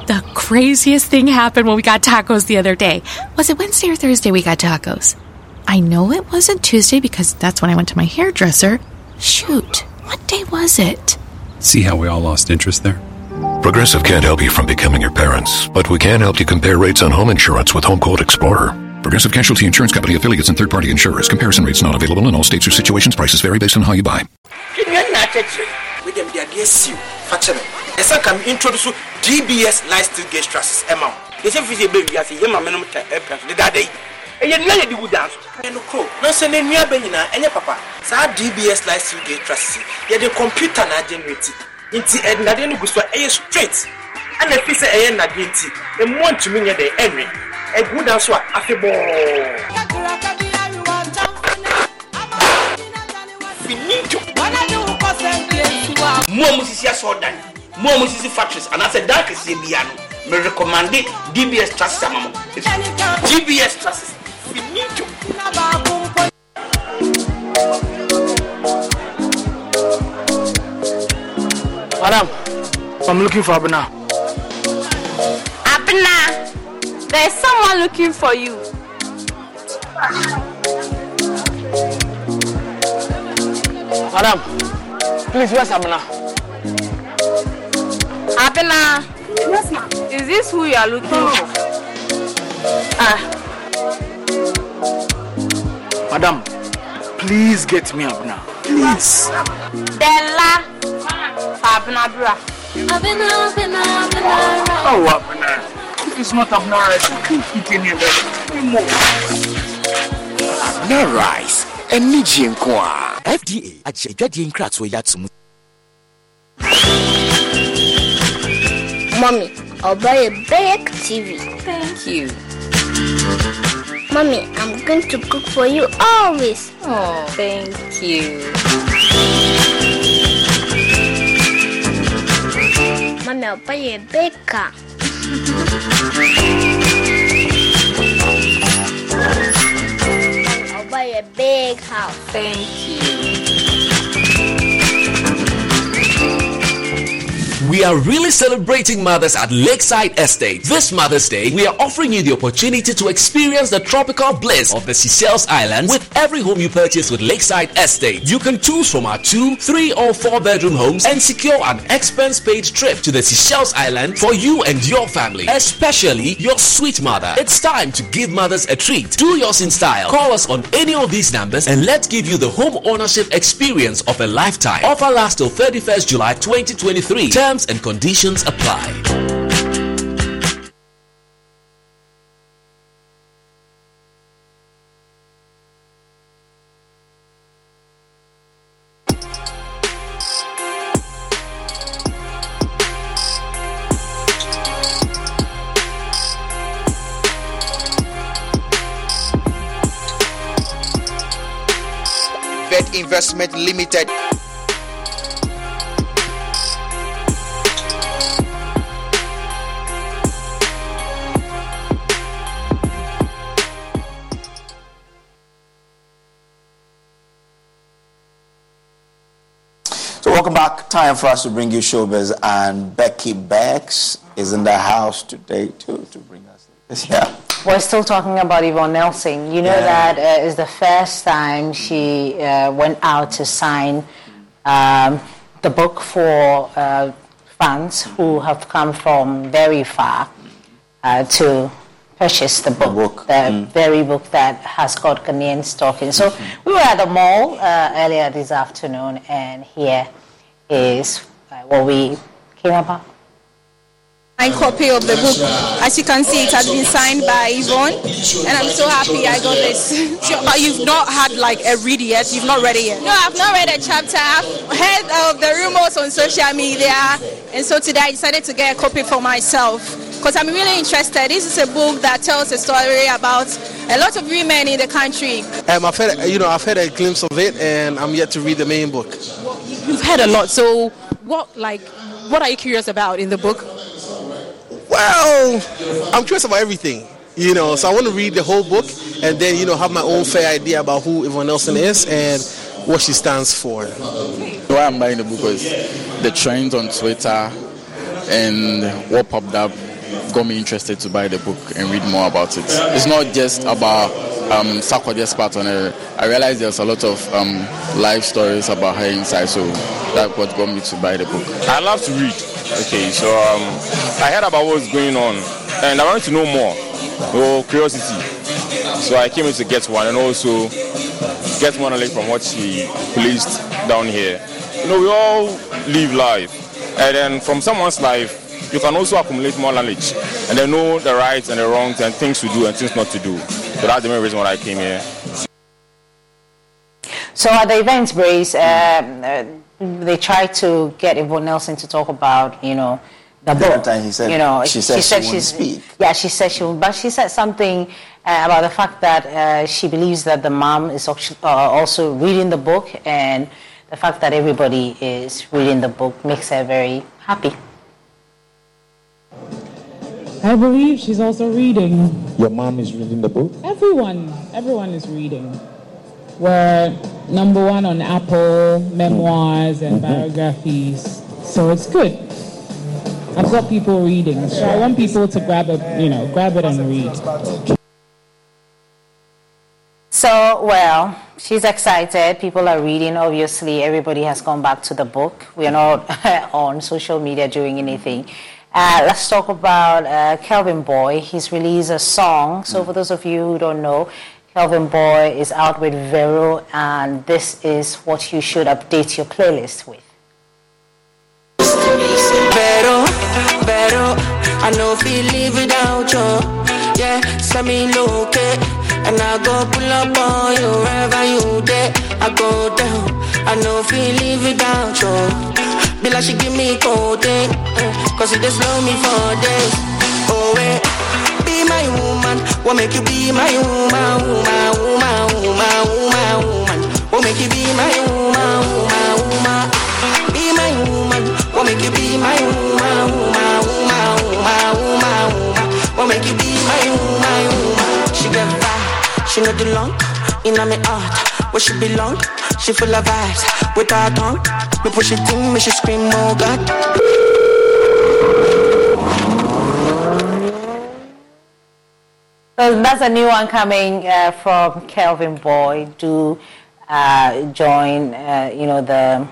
The craziest thing happened when we got tacos the other day. Was it Wednesday or Thursday we got tacos? I know it wasn't Tuesday because that's when I went to my hairdresser. Shoot, what day was it? See how we all lost interest there? Progressive can't help you from becoming your parents, but we can help you compare rates on home insurance with Home Quote Explorer. Progressive Casualty Insurance Company, affiliates, and third-party insurers. Comparison rates not available in all states or situations. Prices vary based on how you buy. Madam, I'm looking for Abena. Abena, there's someone looking for you. Madam, please, where's Abena? Abena, yes, ma'am. Is this who you are looking no. for? Ah. Madam, please get me Abena. Please. Bella. Oh, Abena. It's not Abena rice. I can't eat any of that anymore. Abena rice. And Nijin Kwa. F D A. Actually, Daddy and Kratz were Yatsum. Mommy, I'll buy a big T V. Thank you. Mommy, I'm going to cook for you always. Oh, thank you. Mommy, I'll buy you a big car. I'll buy you a big house. Thank you. We are really celebrating mothers at Lakeside Estate. This Mother's Day, we are offering you the opportunity to experience the tropical bliss of the Seychelles Islands with every home you purchase with Lakeside Estate. You can choose from our two, three, or four bedroom homes and secure an expense-paid trip to the Seychelles Island for you and your family, especially your sweet mother. It's time to give mothers a treat. Do yours in style. Call us on any of these numbers and let's give you the home ownership experience of a lifetime. Offer lasts till thirty-first of July twenty twenty-three. Terms and conditions apply. Investment Limited. So welcome back. Time for us to bring you showbiz, and Becky Becks is in the house today too to bring us this. Yeah. We're still talking about Yvonne Nelson. You know yeah. that uh, is the first time she uh, went out to sign um, the book for uh, fans who have come from very far uh, to purchase the book, the, book. the mm. very book that has got Ghanaians talking. So we were at the mall uh, earlier this afternoon, and here is uh, what we came about. My copy of the book, as you can see, it has been signed by Yvonne, and I'm so happy I got this. You've not had like a read yet? You've not read it yet? No, I've not read a chapter. I've heard of the rumors on social media, and so today I decided to get a copy for myself because I'm really interested. This is a book that tells a story about a lot of women in the country. Um, I've had, you know, I've had a glimpse of it, and I'm yet to read the main book. You've had a lot. So, what like, what are you curious about in the book? Well, I'm curious about everything. you know. So I want to read the whole book and then, you know, have my own fair idea about who Yvonne Nelson is and what she stands for. Why I'm buying the book is the trends on Twitter and what popped up got me interested to buy the book and read more about it. It's not just about um, Sakwade's part on her. I realized there's a lot of um, life stories about her inside, so that's what got me to buy the book. I love to read. Okay, so um, I heard about what's going on, and I wanted to know more. Oh, curiosity. So I came here to get one, and also get more knowledge from what she placed down here. You know, we all live life, and then from someone's life, you can also accumulate more knowledge and then know the rights and the wrongs and things to do and things not to do. So that's the main reason why I came here. So at the event, Brace, um, uh, they tried to get Yvonne Nelson to talk about, you know, the book. He said, you know, she, she said she, said she won't speak. Yeah, she said she would, but she said something uh, about the fact that uh, she believes that the mom is also reading the book, and the fact that everybody is reading the book makes her very happy. I believe she's also reading. Your mom is reading the book? Everyone. Everyone is reading. We're number one on Apple, memoirs and mm-hmm. biographies. So it's good. I've got people reading. So I want people to grab it, you know, grab it and read. So, well, she's excited. People are reading. Obviously, everybody has gone back to the book. We are not on social media doing anything. Uh, let's talk about uh, Kelvin Boy. He's released a song. So for those of you who don't know, Kelvin Boy is out with Vero, and this is what you should update your playlist with. Vero, Vero, I no feel live without you. Yeah, send me look it, and I go pull up on you wherever you there. I go down, I no feel live without you. Be like she give me cold thing, cause it just love me for days. Oh wait, be my woman, what make you be my woman, woman, woman, woman, woman, woman. What make you be my woman, woman, woman. Be my woman, what make you be my woman, woman, woman, woman, woman, woman. What make you be my woman, woman. She get vibe, she know the long, in my heart, where she belong. She full of vibes, with her tongue. Me push it in, me she scream, oh God. So that's a new one coming uh, from Kelvin Boy. Do uh, join, uh, you know, the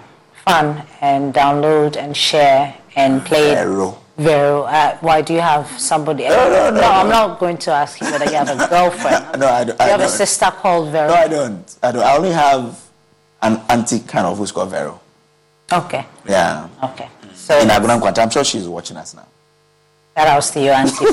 fun and download and share and play Vero. Vero, uh, why do you have somebody? No, no, no, no, no, I'm not going to ask you whether you have a girlfriend. No, I don't. Do you I have don't. a sister called Vero? No, I don't. I don't. I only have an auntie kind of who's called Vero. Okay. Yeah. Okay. So in Agunakwata, I'm sure she's watching us now. That I was to your auntie.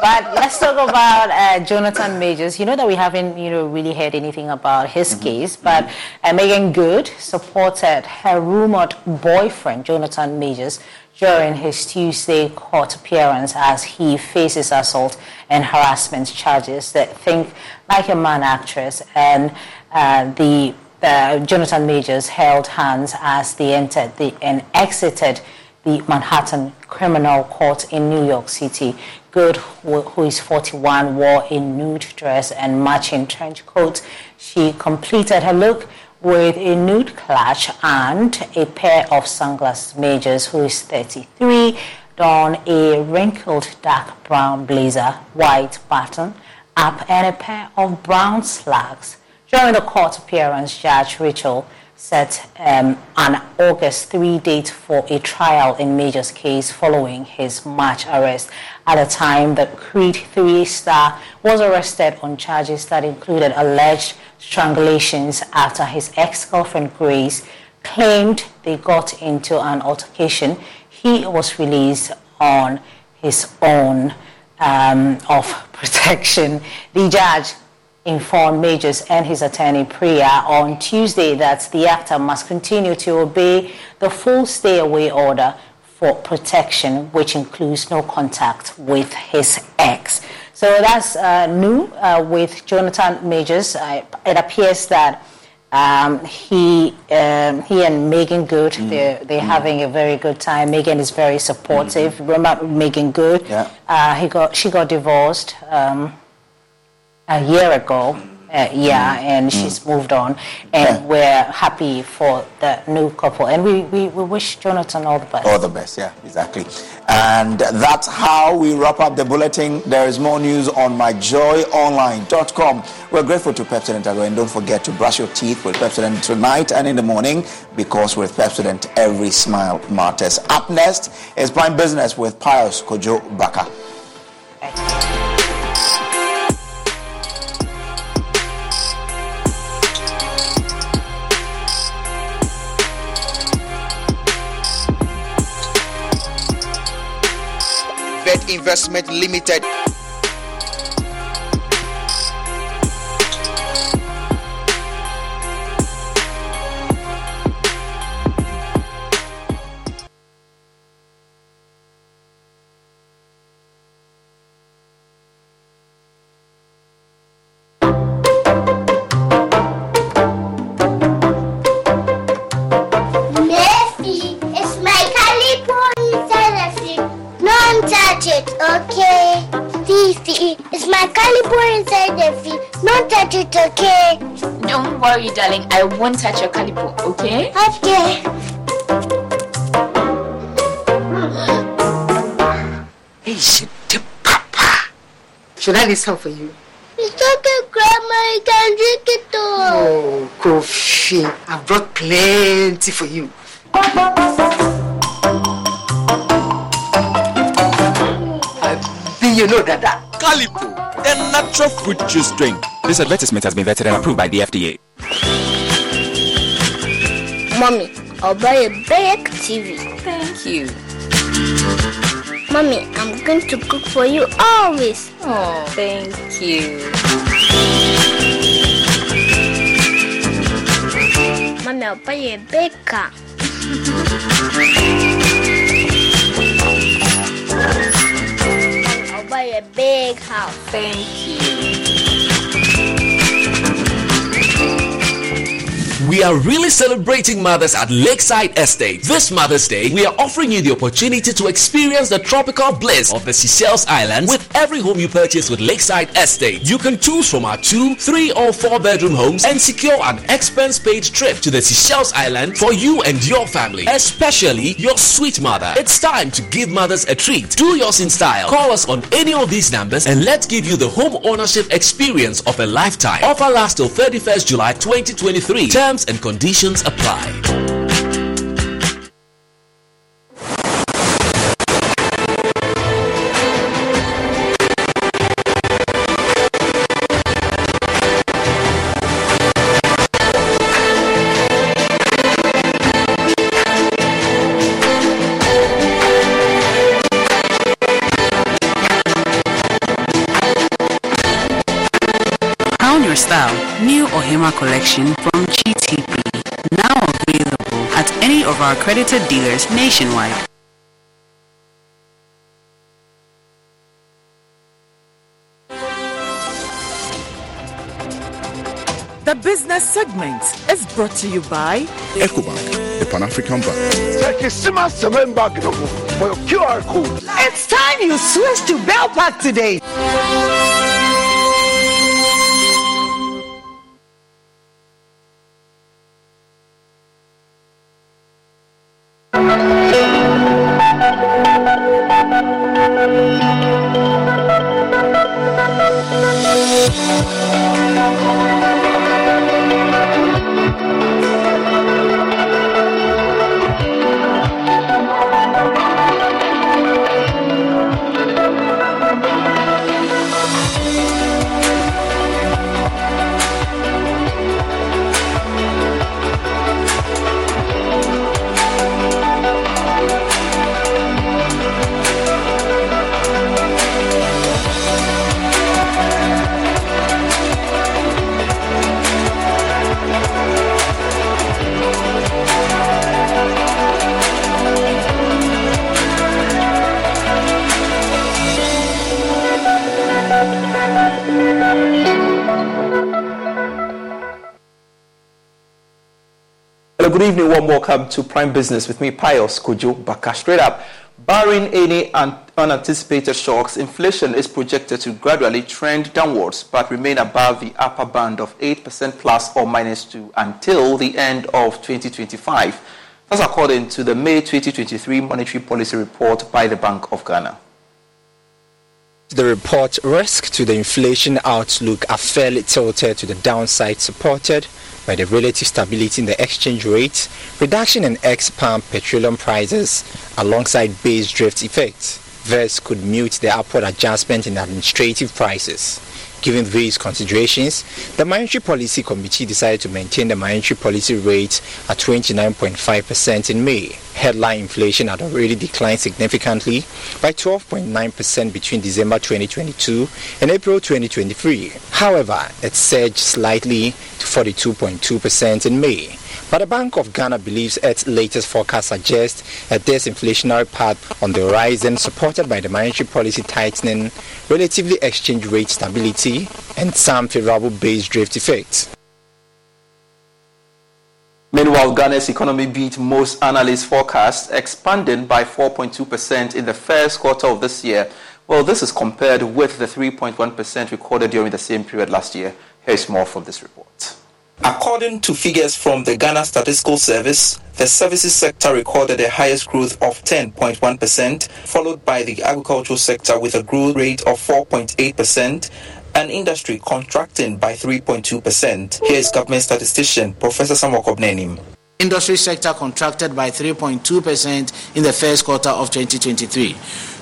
But let's talk about uh, Jonathan Majors. You know that we haven't, you know, really heard anything about his mm-hmm. case, but mm-hmm. uh, Megan Good supported her rumored boyfriend, Jonathan Majors, during his Tuesday court appearance as he faces assault and harassment charges. That Think Like a Man actress and uh, the uh, Jonathan Majors held hands as they entered the, and exited the Manhattan Criminal Court in New York City. Good, who, who is forty-one, wore a nude dress and matching trench coat. She completed her look with a nude clutch and a pair of sunglasses. Majors, who is thirty-three, donned a wrinkled dark brown blazer, white button up, and a pair of brown slacks. During the court appearance, Judge Rachel set um, an August third date for a trial in Major's case following his March arrest. At the time, the Creed three star was arrested on charges that included alleged strangulations after his ex-girlfriend Grace claimed they got into an altercation. He was released on his own um, of protection. The judge informed Majors and his attorney Priya on Tuesday that the actor must continue to obey the full stay-away order for protection, which includes no contact with his ex. So that's uh, new uh, with Jonathan Majors. Uh, it appears that Um, he, um, he and Megan Good, mm. they're, they're mm. having a very good time. Megan is very supportive. Mm. Remember Megan Good? Yeah. Uh, he got, she got divorced um, a year ago. Uh, yeah, mm. and she's mm. moved on. And yeah. we're happy for the new couple. And we, we, we wish Jonathan all the best. All the best, yeah, exactly. And that's how we wrap up the bulletin. There is more news on my joy online dot com. We're grateful to Pepsodent Agro. And don't forget to brush your teeth with Pepsodent tonight and in the morning, because with Pepsodent, every smile matters. Up next is Prime Business with Pius Kojo Baka. Thanks. Investment Limited. Sorry, darling, I won't touch your calipo, okay? Okay. Hey, shit, Papa. Should I listen for you? It's okay, Grandma, you can drink it all. Oh, Kofi, I've brought plenty for you. Then you know that that calipo, a natural fruit juice drink. This advertisement has been vetted and approved by the F D A. Mommy, I'll buy a big T V. Thank you. Mommy, I'm going to cook for you always. Oh, thank you. Mommy, I'll buy a big car. I'll buy a big house. Thank you. We are really celebrating mothers at Lakeside Estate. This Mother's Day, we are offering you the opportunity to experience the tropical bliss of the Seychelles Islands with every home you purchase with Lakeside Estate. You can choose from our two, three, or four bedroom homes and secure an expense-paid trip to the Seychelles Island for you and your family, especially your sweet mother. It's time to give mothers a treat. Do yours in style. Call us on any of these numbers and let's give you the home ownership experience of a lifetime. Offer lasts till thirty-first of July twenty twenty-three. Terms and conditions apply. Style, new Ohima collection from G T P, now available at any of our accredited dealers nationwide. The business segment is brought to you by Ecobank, the Pan-African Bank. For your Q R code. It's time you switch to Belpack today. Good evening, warm welcome to Prime Business with me, Pius Kojo Baka. Straight up, barring any un- unanticipated shocks, inflation is projected to gradually trend downwards but remain above the upper band of eight percent plus or minus two until the end of twenty twenty-five. That's according to the May twenty twenty-three Monetary Policy Report by the Bank of Ghana. The report risk to the inflation outlook are fairly tilted to the downside, supported by the relative stability in the exchange rate, reduction in ex-palm petroleum prices, alongside base drift effects. This could mute the upward adjustment in administrative prices. Given these considerations, the Monetary Policy Committee decided to maintain the monetary policy rate at twenty-nine point five percent in May. Headline inflation had already declined significantly by twelve point nine percent between December twenty twenty-two and April twenty twenty-three. However, it surged slightly to forty-two point two percent in May. But the Bank of Ghana believes its latest forecast suggests a disinflationary path on the horizon, supported by the monetary policy tightening, relatively exchange rate stability, and some favorable base drift effects. Meanwhile, Ghana's economy beat most analysts' forecasts, expanding by four point two percent in the first quarter of this year. Well, this is compared with the three point one percent recorded during the same period last year. Here's more from this report. According to figures from the Ghana Statistical Service, the services sector recorded the highest growth of ten point one percent, followed by the agricultural sector with a growth rate of four point eight percent, and industry contracting by three point two percent. Here is government statistician Professor Samuel Kobnenim. Industry sector contracted by three point two percent in the first quarter of twenty twenty-three.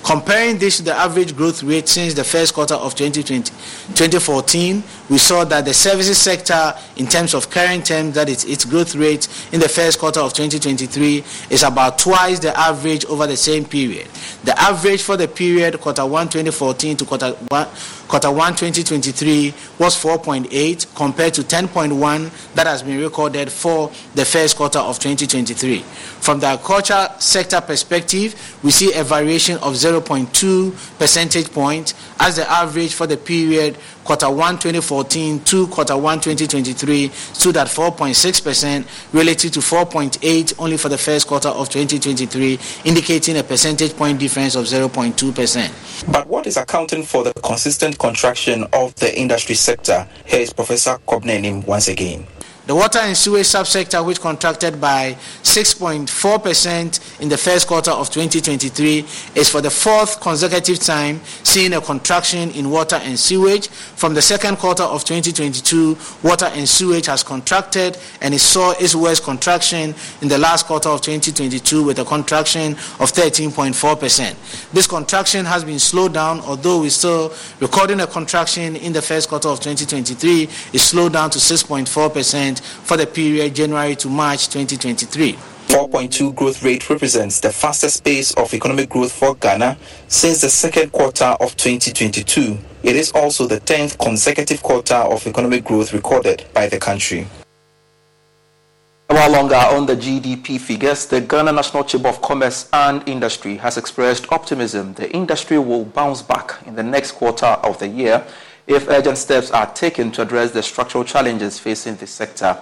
Comparing this to the average growth rate since the first quarter of twenty twenty, twenty fourteen, we saw that the services sector, in terms of current terms, that it's, its growth rate in the first quarter of twenty twenty-three is about twice the average over the same period. The average for the period quarter one twenty fourteen to quarter one, quarter one twenty twenty-three was four point eight compared to ten point one that has been recorded for the first quarter of twenty twenty-three. From the agriculture sector perspective, we see a variation of zero point two percentage points as the average for the period quarter one twenty fourteen to quarter one twenty twenty-three stood at four point six percent relative to four point eight only for the first quarter of twenty twenty-three, indicating a percentage point difference of zero point two percent. But what is accounting for the consistent contraction of the industry sector? Here is Professor Kobnenim once again. The water and sewage subsector, which contracted by six point four percent in the first quarter of twenty twenty-three, is for the fourth consecutive time seeing a contraction in water and sewage. From the second quarter of twenty twenty-two, water and sewage has contracted, and it saw its worst contraction in the last quarter of twenty twenty-two with a contraction of thirteen point four percent. This contraction has been slowed down, although we're still recording a contraction in the first quarter of twenty twenty-three. It slowed down to six point four percent. For the period January to March twenty twenty-three. four point two growth rate represents the fastest pace of economic growth for Ghana since the second quarter of twenty twenty-two. It is also the tenth consecutive quarter of economic growth recorded by the country. While longer on the G D P figures, the Ghana National Chamber of Commerce and Industry has expressed optimism the industry will bounce back in the next quarter of the year if urgent steps are taken to address the structural challenges facing the sector.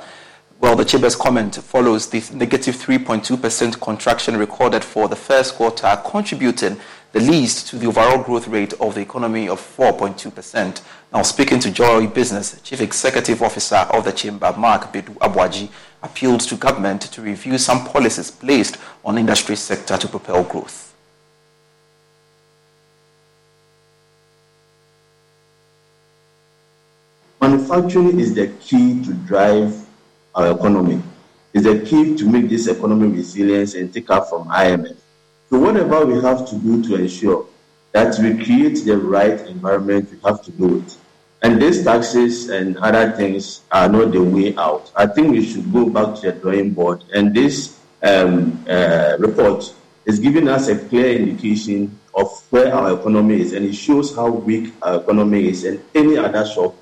Well, the Chamber's comment follows the negative three point two percent contraction recorded for the first quarter, contributing the least to the overall growth rate of the economy of four point two percent. Now, speaking to Joy Business, Chief Executive Officer of the Chamber, Mark Bedu Abwaji, appealed to government to review some policies placed on industry sector to propel growth. Manufacturing is the key to drive our economy. It's the key to make this economy resilient and take up from I M F. So whatever we have to do to ensure that we create the right environment, we have to do it. And these taxes and other things are not the way out. I think we should go back to the drawing board. And this um, uh, report is giving us a clear indication of where our economy is, and it shows how weak our economy is, and any other shock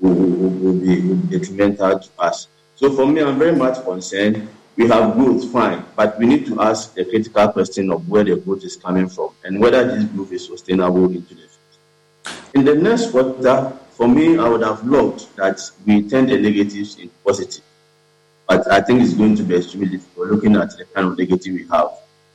Will, will, will, be, will be detrimental to us. So for me, I'm very much concerned. We have growth, fine, but we need to ask the critical question of where the growth is coming from and whether this growth is sustainable into the future. In the next quarter, for me, I would have loved that we turn the negatives into positive. But I think it's going to be extremely difficult looking at the kind of legacy we have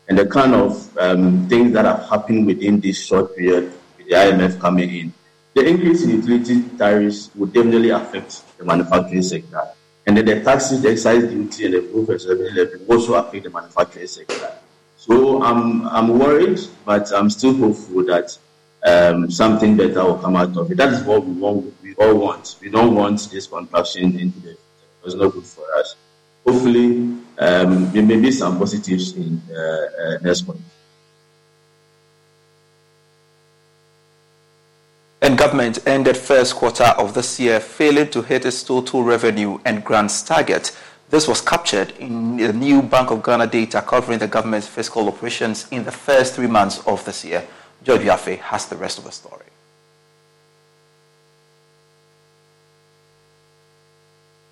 and the kind of um, things that have happened within this short period with the I M F coming in. The increase in utility tariffs would definitely affect the manufacturing sector. And then the taxes, the excise duty, and the profit service level also affect the manufacturing sector. So I'm I'm worried, but I'm still hopeful that um, something better will come out of it. That is what we want. We all want. We don't want this contraction into the future. It's not good for us. Hopefully, um, there may be some positives in uh, uh, next point. And government ended first quarter of this year failing to hit its total revenue and grants target. This was captured in the new Bank of Ghana data covering the government's fiscal operations in the first three months of this year. Joy News has the rest of the story.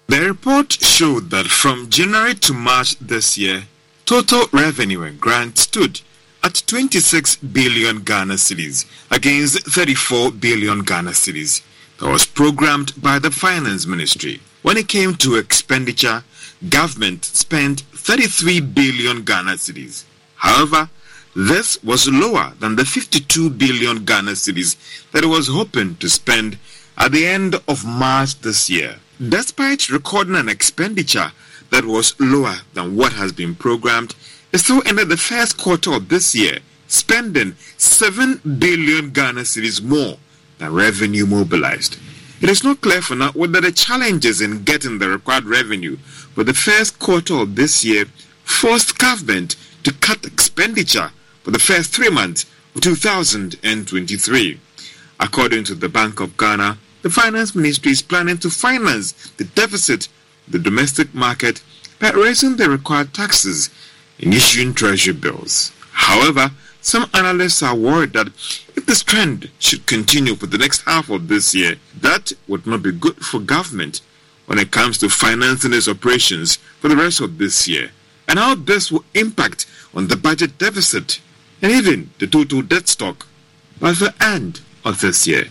The report showed that from January to March this year, total revenue and grants stood at twenty-six billion Ghana cedis against thirty-four billion Ghana cedis that was programmed by the Finance Ministry. When it came to expenditure, government spent thirty-three billion Ghana cedis. However, this was lower than the fifty-two billion Ghana cedis that it was hoping to spend at the end of March this year. Despite recording an expenditure that was lower than what has been programmed, it still ended the first quarter of this year spending seven billion Ghana cedis more than revenue mobilized. It is not clear for now whether the challenges in getting the required revenue for the first quarter of this year forced government to cut expenditure for the first three months of two thousand twenty-three. According to the Bank of Ghana, the Finance Ministry is planning to finance the deficit of the domestic market by raising the required taxes in issuing treasury bills. However, some analysts are worried that if this trend should continue for the next half of this year, that would not be good for government when it comes to financing its operations for the rest of this year, and how this will impact on the budget deficit and even the total debt stock by the end of this year.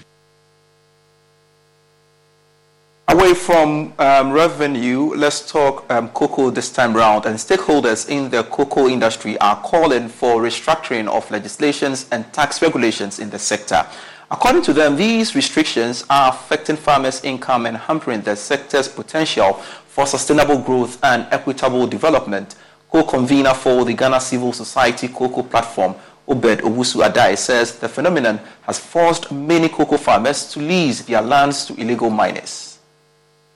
Away from um, revenue, let's talk um, cocoa this time round. And stakeholders in the cocoa industry are calling for restructuring of legislations and tax regulations in the sector. According to them, these restrictions are affecting farmers' income and hampering the sector's potential for sustainable growth and equitable development. Co-convener for the Ghana Civil Society Cocoa Platform, Obed Owusu-Adai, says the phenomenon has forced many cocoa farmers to lease their lands to illegal miners.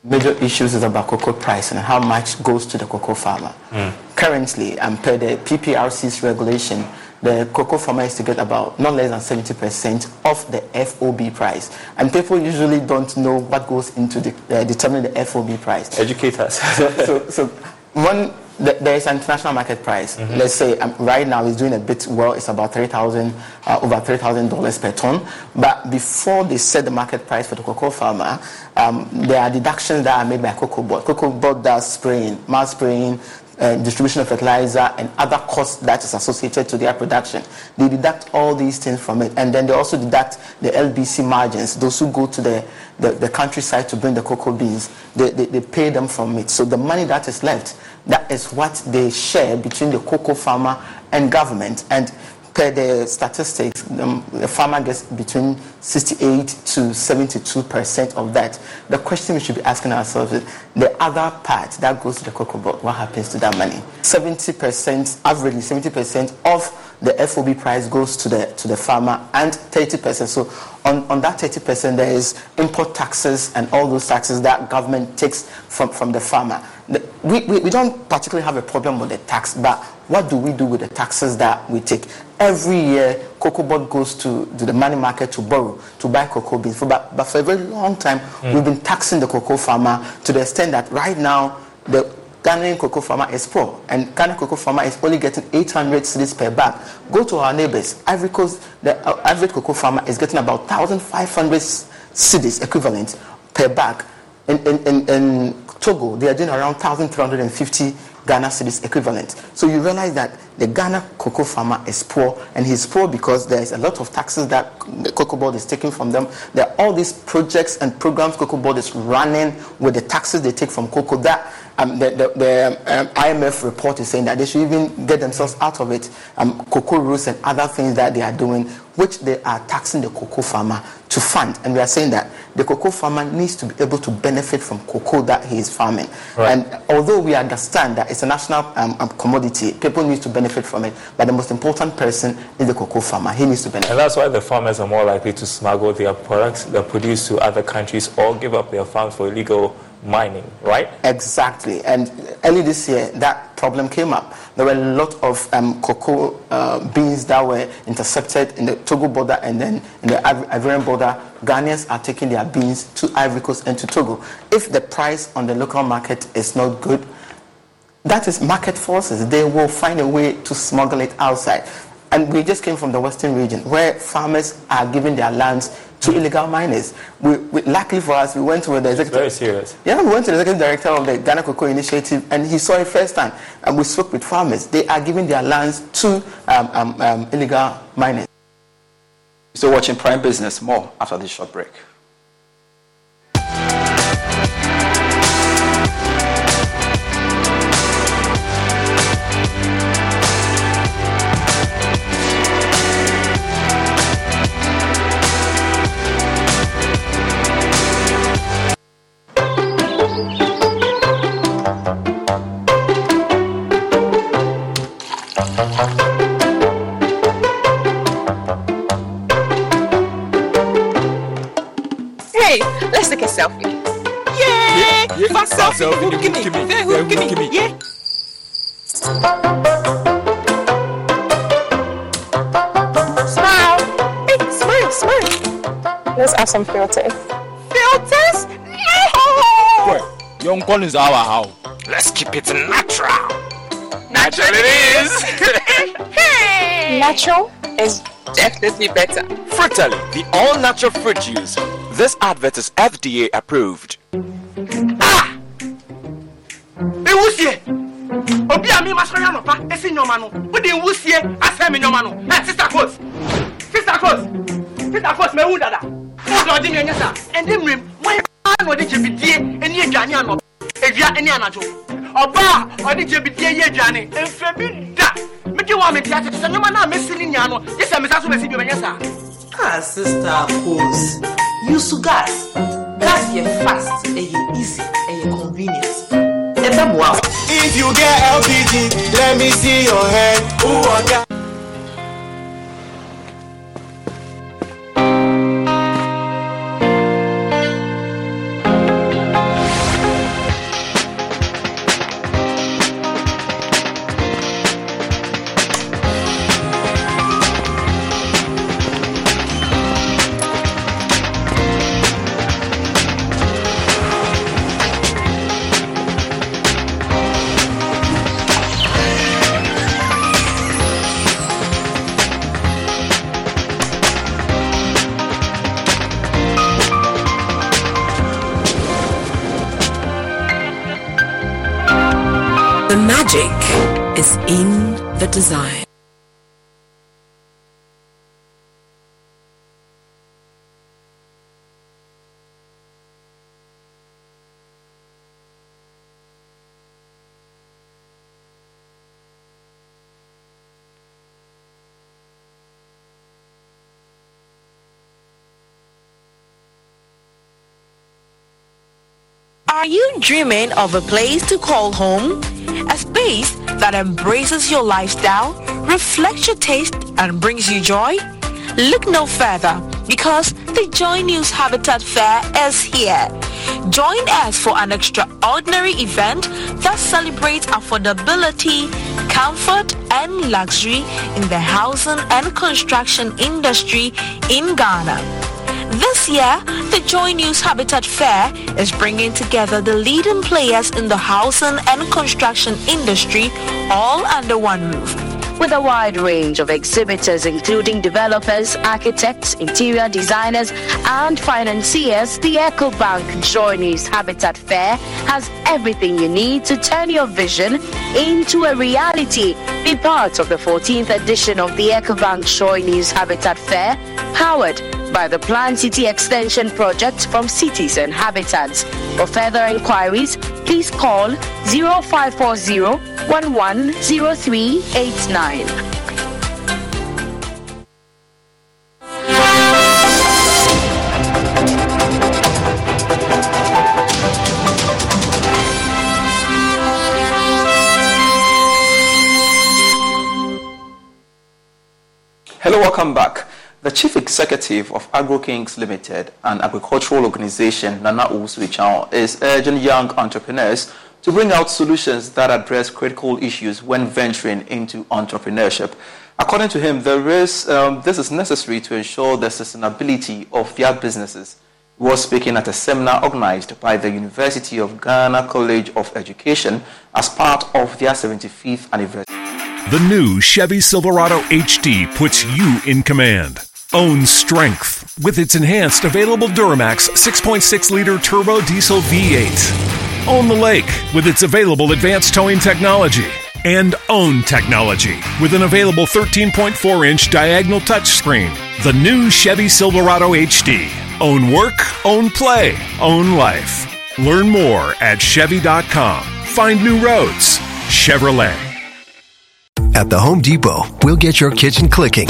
Major issues is about cocoa price and how much goes to the cocoa farmer. Mm. Currently, um, per the P P R C's regulation, the cocoa farmer is to get about not less than seventy percent of the F O B price. And people usually don't know what goes into the, uh, determining the F O B price. Educate us. so, so, so when the, there is an international market price, mm-hmm. let's say um, right now it's doing a bit well, it's about three thousand dollars, uh, over three thousand dollars per ton. But before they set the market price for the cocoa farmer, Um, there are deductions that are made by Cocoa Board. Cocoa Board does spraying, mass spraying, uh, distribution of fertilizer, and other costs that is associated to their production. They deduct all these things from it, and then they also deduct the L B C margins. Those who go to the, the, the countryside to bring the cocoa beans, they, they, they pay them from it. So the money that is left, that is what they share between the cocoa farmer and government. And per the statistics, the farmer gets between sixty-eight to seventy-two percent of that. The question we should be asking ourselves is, the other part that goes to the cocoa board, what happens to that money? seventy percent, averagely seventy percent of the F O B price goes to the to the farmer, and thirty percent. So on, on that thirty percent, there is import taxes and all those taxes that government takes from, from the farmer. The, we, we, we don't particularly have a problem with the tax, but what do we do with the taxes that we take? Every year, Cocoa Board goes to, to the money market to borrow, to buy cocoa beans. For, but, but for a very long time, mm. we've been taxing the cocoa farmer to the extent that right now, the Ghanaian cocoa farmer is poor, and Ghanaian cocoa farmer is only getting eight hundred cedis per bag. Go to our neighbors. Ivory Coast, the uh, average cocoa farmer is getting about one thousand five hundred cedis equivalent per bag. In, in, in, in Togo, they are doing around one thousand three hundred fifty Ghana cedis equivalent. So you realize that the Ghana cocoa farmer is poor, and he's poor because there is a lot of taxes that the Cocoa Board is taking from them. There are all these projects and programs Cocoa Board is running with the taxes they take from cocoa that um, the, the, the um, I M F report is saying that they should even get themselves out of it. Um, cocoa rules and other things that they are doing, which they are taxing the cocoa farmer to fund. And we are saying that the cocoa farmer needs to be able to benefit from cocoa that he is farming. Right. And although we understand that it's a national um, um, commodity, people need to benefit from it. But the most important person is the cocoa farmer. He needs to benefit. And that's why the farmers are more likely to smuggle their products, their produce to other countries or give up their farms for illegal mining, right? Exactly. And early this year, that problem came up. There were a lot of um, cocoa uh, beans that were intercepted in the Togo border and then in the Ivorian border. Ghanaians are taking their beans to Ivory Coast and to Togo. If the price on the local market is not good, that is market forces. They will find a way to smuggle it outside. And we just came from the Western region where farmers are giving their lands to illegal miners. We, we, luckily for us, we went to the executive. Very serious. Yeah, we went to the executive director of the Ghana Cocoa Initiative, and he saw it firsthand. And we spoke with farmers. They are giving their lands to um, um, um, illegal miners. Still watching Prime Business. More after this short break. So, who give me? Who give me? Yeah. Smile. Hey, smile, smile. Let's have some filters. Filters? No. Your uncle is our house. Let's keep it natural. Natural it is. Hey. Natural is definitely better. Fritelli, the all-natural fruit juice. This advert is F D A approved. Sister Close! Sister Close! Sister Close, my dada. And then, my or the J B T, and your Janiano, if you are any anato. Or bar, or the J B T, your Janny, and Fabida. Make you want me to ask you, I'm missing Yano. Yes, I'm missing Yasa. Ah, Sister Close, use to gas. Gas is fast, and easy, and convenient. If you get L P G, let me see your head. Ooh, I got. Design. Are you dreaming of a place to call home? A space that embraces your lifestyle, reflects your taste, and brings you joy? Look no further, because the Joy News Habitat Fair is here. Join us for an extraordinary event that celebrates affordability, comfort, and luxury in the housing and construction industry in Ghana. This year, the Joy News Habitat Fair is bringing together the leading players in the housing and construction industry all under one roof. With a wide range of exhibitors including developers, architects, interior designers and financiers, the EcoBank Joy News Habitat Fair has everything you need to turn your vision into a reality. Be part of the fourteenth edition of the EcoBank Joy News Habitat Fair, powered by the planned city extension project from cities and inhabitants. For further inquiries, please call zero five four zero one one zero three eight nine. Hello, welcome back. The Chief Executive of AgroKings Limited, an agricultural organization, Nana Owusu-Ichao, is urging young entrepreneurs to bring out solutions that address critical issues when venturing into entrepreneurship. According to him, there is, um, this is necessary to ensure the sustainability of their businesses. He was speaking at a seminar organized by the University of Ghana College of Education as part of their seventy-fifth anniversary. The new Chevy Silverado H D puts you in command. Own strength with its enhanced available Duramax six point six liter turbo diesel V eight. Own the lake with its available advanced towing technology. And own technology with an available thirteen point four inch diagonal touchscreen. The new Chevy Silverado H D. Own work, own play, own life. Learn more at Chevy dot com. Find new roads. Chevrolet. At the Home Depot, we'll get your kitchen clicking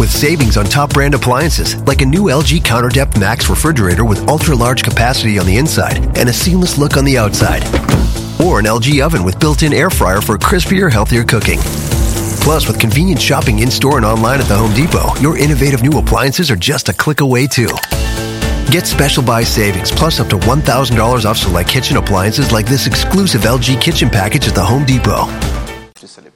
with savings on top brand appliances like a new L G CounterDepth Max refrigerator with ultra-large capacity on the inside and a seamless look on the outside, or an L G oven with built-in air fryer for crispier, healthier cooking. Plus, with convenient shopping in-store and online at the Home Depot, your innovative new appliances are just a click away, too. Get special buy savings plus up to one thousand dollars off select kitchen appliances like this exclusive L G kitchen package at the Home Depot. Celebration.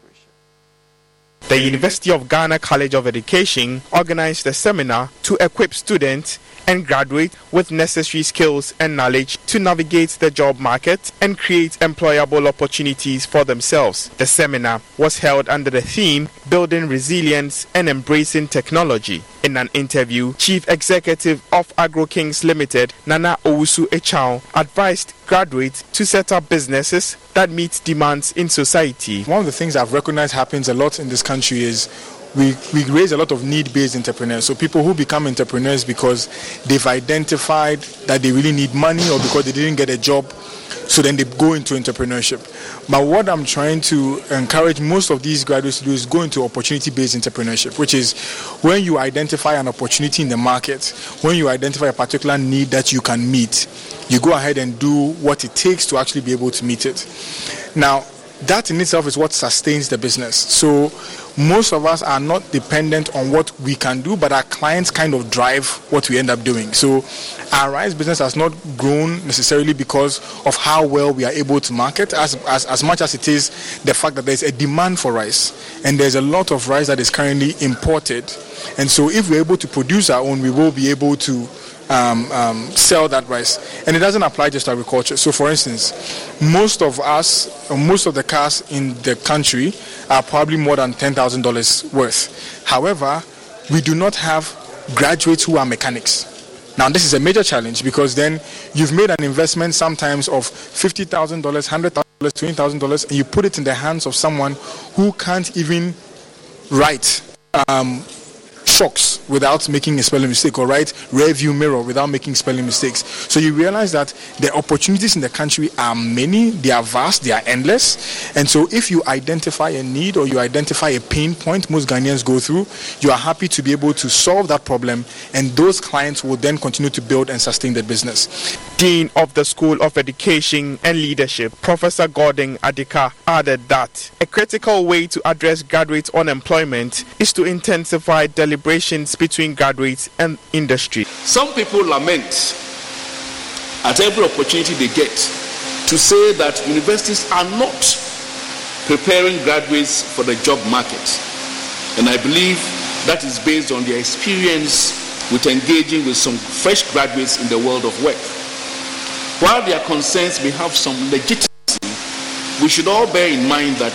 The University of Ghana College of Education organized a seminar to equip students and graduates with necessary skills and knowledge to navigate the job market and create employable opportunities for themselves. The seminar was held under the theme Building Resilience and Embracing Technology. In an interview, Chief Executive of AgroKings Limited, Nana Owusu-Ichao, advised graduates to set up businesses that meet demands in society. One of the things I've recognized happens a lot in this country is We, we raise a lot of need-based entrepreneurs. So people who become entrepreneurs because they've identified that they really need money or because they didn't get a job, so then they go into entrepreneurship. But what I'm trying to encourage most of these graduates to do is go into opportunity-based entrepreneurship, which is when you identify an opportunity in the market, when you identify a particular need that you can meet, you go ahead and do what it takes to actually be able to meet it. Now, that in itself is what sustains the business. So most of us are not dependent on what we can do, but our clients kind of drive what we end up doing. So our rice business has not grown necessarily because of how well we are able to market, as, as, as much as it is the fact that there's a demand for rice. And there's a lot of rice that is currently imported. And so if we're able to produce our own, we will be able to Um, um, sell that rice. And it doesn't apply just to agriculture. So, for instance, most of us, or most of the cars in the country are probably more than ten thousand dollars worth. However, we do not have graduates who are mechanics. Now, this is a major challenge because then you've made an investment sometimes of fifty thousand dollars, one hundred thousand dollars, twenty thousand dollars, and you put it in the hands of someone who can't even write Um, shocks without making a spelling mistake, or right rear view mirror without making spelling mistakes. So you realize that the opportunities in the country are many, they are vast, they are endless. And so if you identify a need or you identify a pain point most Ghanaians go through, you are happy to be able to solve that problem, and those clients will then continue to build and sustain their business. Dean of the School of Education and Leadership, Professor Gordon Adika, added that a critical way to address graduate unemployment is to intensify deliberation between graduates and industry. Some people lament at every opportunity they get to say that universities are not preparing graduates for the job market. And I believe that is based on their experience with engaging with some fresh graduates in the world of work. While their concerns may have some legitimacy, we should all bear in mind that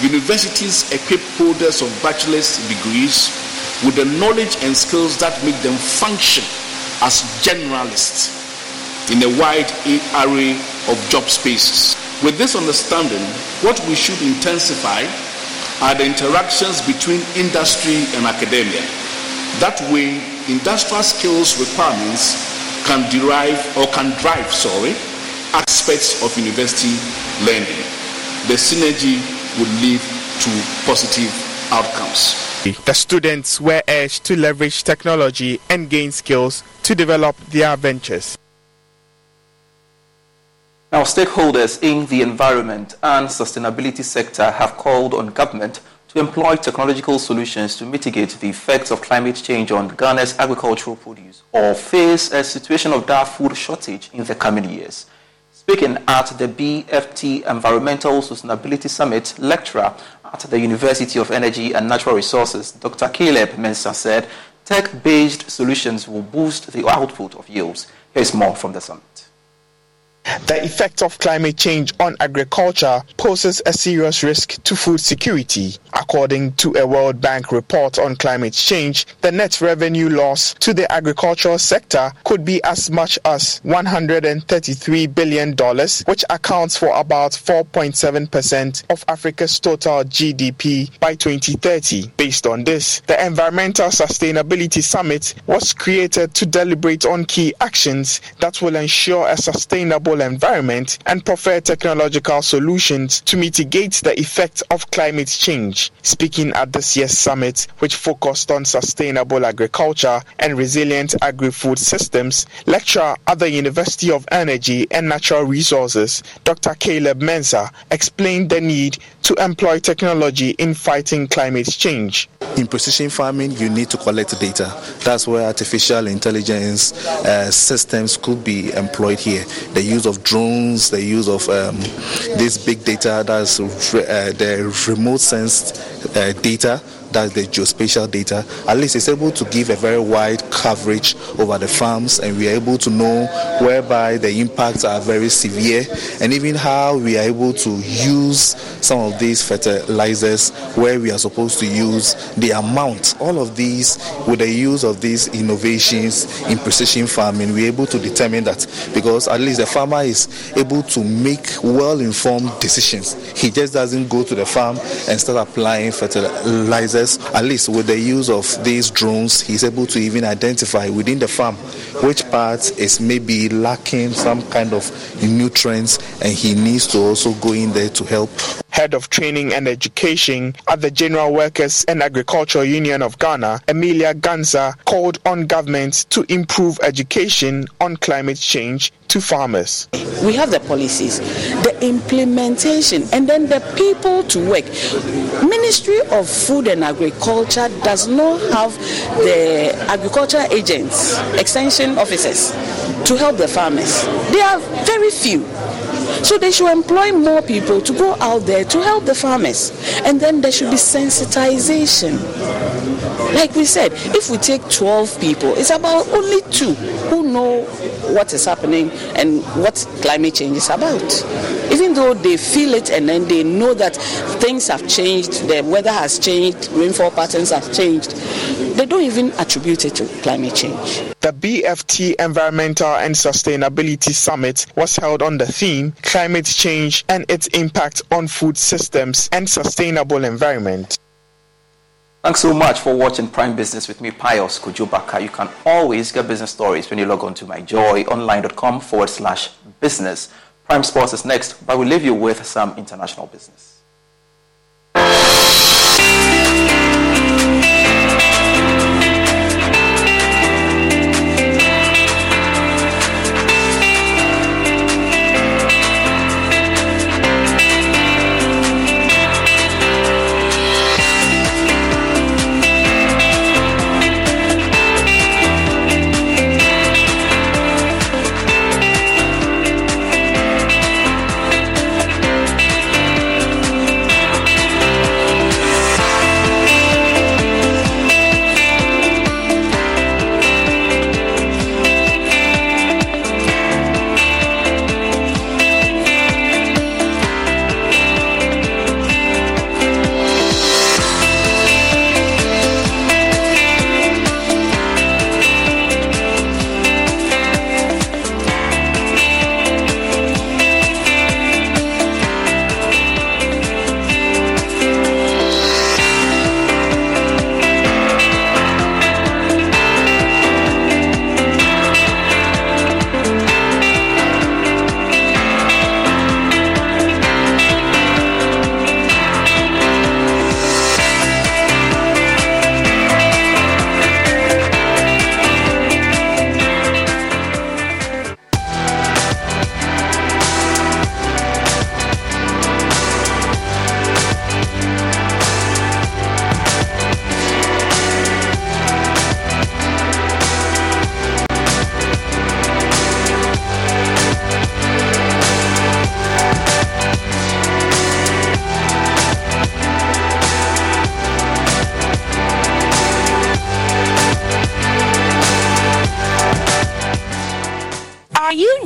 universities equip holders of bachelor's degrees with the knowledge and skills that make them function as generalists in a wide array of job spaces. With this understanding, what we should intensify are the interactions between industry and academia, That way, industrial skills requirements can derive or can drive, sorry, aspects of university learning. The synergy would lead to positive outcomes. The students were urged to leverage technology and gain skills to develop their ventures. Now, stakeholders in the environment and sustainability sector have called on government to employ technological solutions to mitigate the effects of climate change on Ghana's agricultural produce or face a situation of dire food shortage in the coming years. Speaking at the B F T Environmental Sustainability Summit, lecturer at the University of Energy and Natural Resources, Doctor Caleb Mensah said tech-based solutions will boost the output of yields. Here's more from the summit. The effect of climate change on agriculture poses a serious risk to food security. According to a World Bank report on climate change, the net revenue loss to the agricultural sector could be as much as one hundred thirty-three billion dollars, which accounts for about four point seven percent of Africa's total G D P by twenty thirty. Based on this, the Environmental Sustainability Summit was created to deliberate on key actions that will ensure a sustainable environment and prefer technological solutions to mitigate the effects of climate change. Speaking at this year's summit, which focused on sustainable agriculture and resilient agri-food systems, lecturer at the University of Energy and Natural Resources, Doctor Caleb Mensah, explained the need to employ technology in fighting climate change. In precision farming, you need to collect data. That's where artificial intelligence uh, systems could be employed here. The use of drones, the use of um, this big data, that's re- uh, the remote sensed uh, data, that's the geospatial data. At least it's able to give a very wide coverage over the farms, and we are able to know whereby the impacts are very severe, and even how we are able to use some of these fertilizers where we are supposed to use the amount. All of these, with the use of these innovations in precision farming, we are able to determine that, because at least the farmer is able to make well-informed decisions. He just doesn't go to the farm and start applying fertilizers. At least with the use of these drones, he's able to even identify within the farm which part is maybe lacking some kind of nutrients, and he needs to also go in there to help. Head of Training and Education at the General Workers and Agricultural Union of Ghana, Emilia Ganza, called on government to improve education on climate change to farmers. We have the policies, the implementation, and then the people to work. Ministry of Food and Agriculture does not have the agriculture agents, extension officers, to help the farmers. They are very few. So they should employ more people to go out there to help the farmers. And then there should be sensitization. Like we said, if we take twelve people, it's about only two who know what is happening and what climate change is about. Even though they feel it and then they know that things have changed, the weather has changed, rainfall patterns have changed, they don't even attribute it to climate change. The B F T Environmental and Sustainability Summit was held on the theme Climate Change and its Impact on Food Systems and Sustainable Environment. Thanks so much for watching Prime Business with me, Pius Kujobaka. You can always get business stories when you log on to myjoyonline.com forward slash business. Prime Sports is next, but we'll leave you with some international business.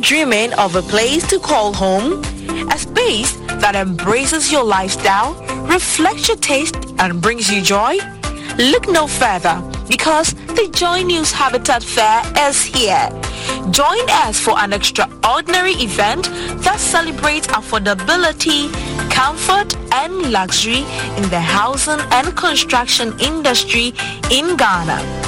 dreaming of a place to call home? A space that embraces your lifestyle, reflects your taste, and brings you joy? Look no further, because the Joy News Habitat Fair is here. Join us for an extraordinary event that celebrates affordability, comfort, and luxury in the housing and construction industry in Ghana.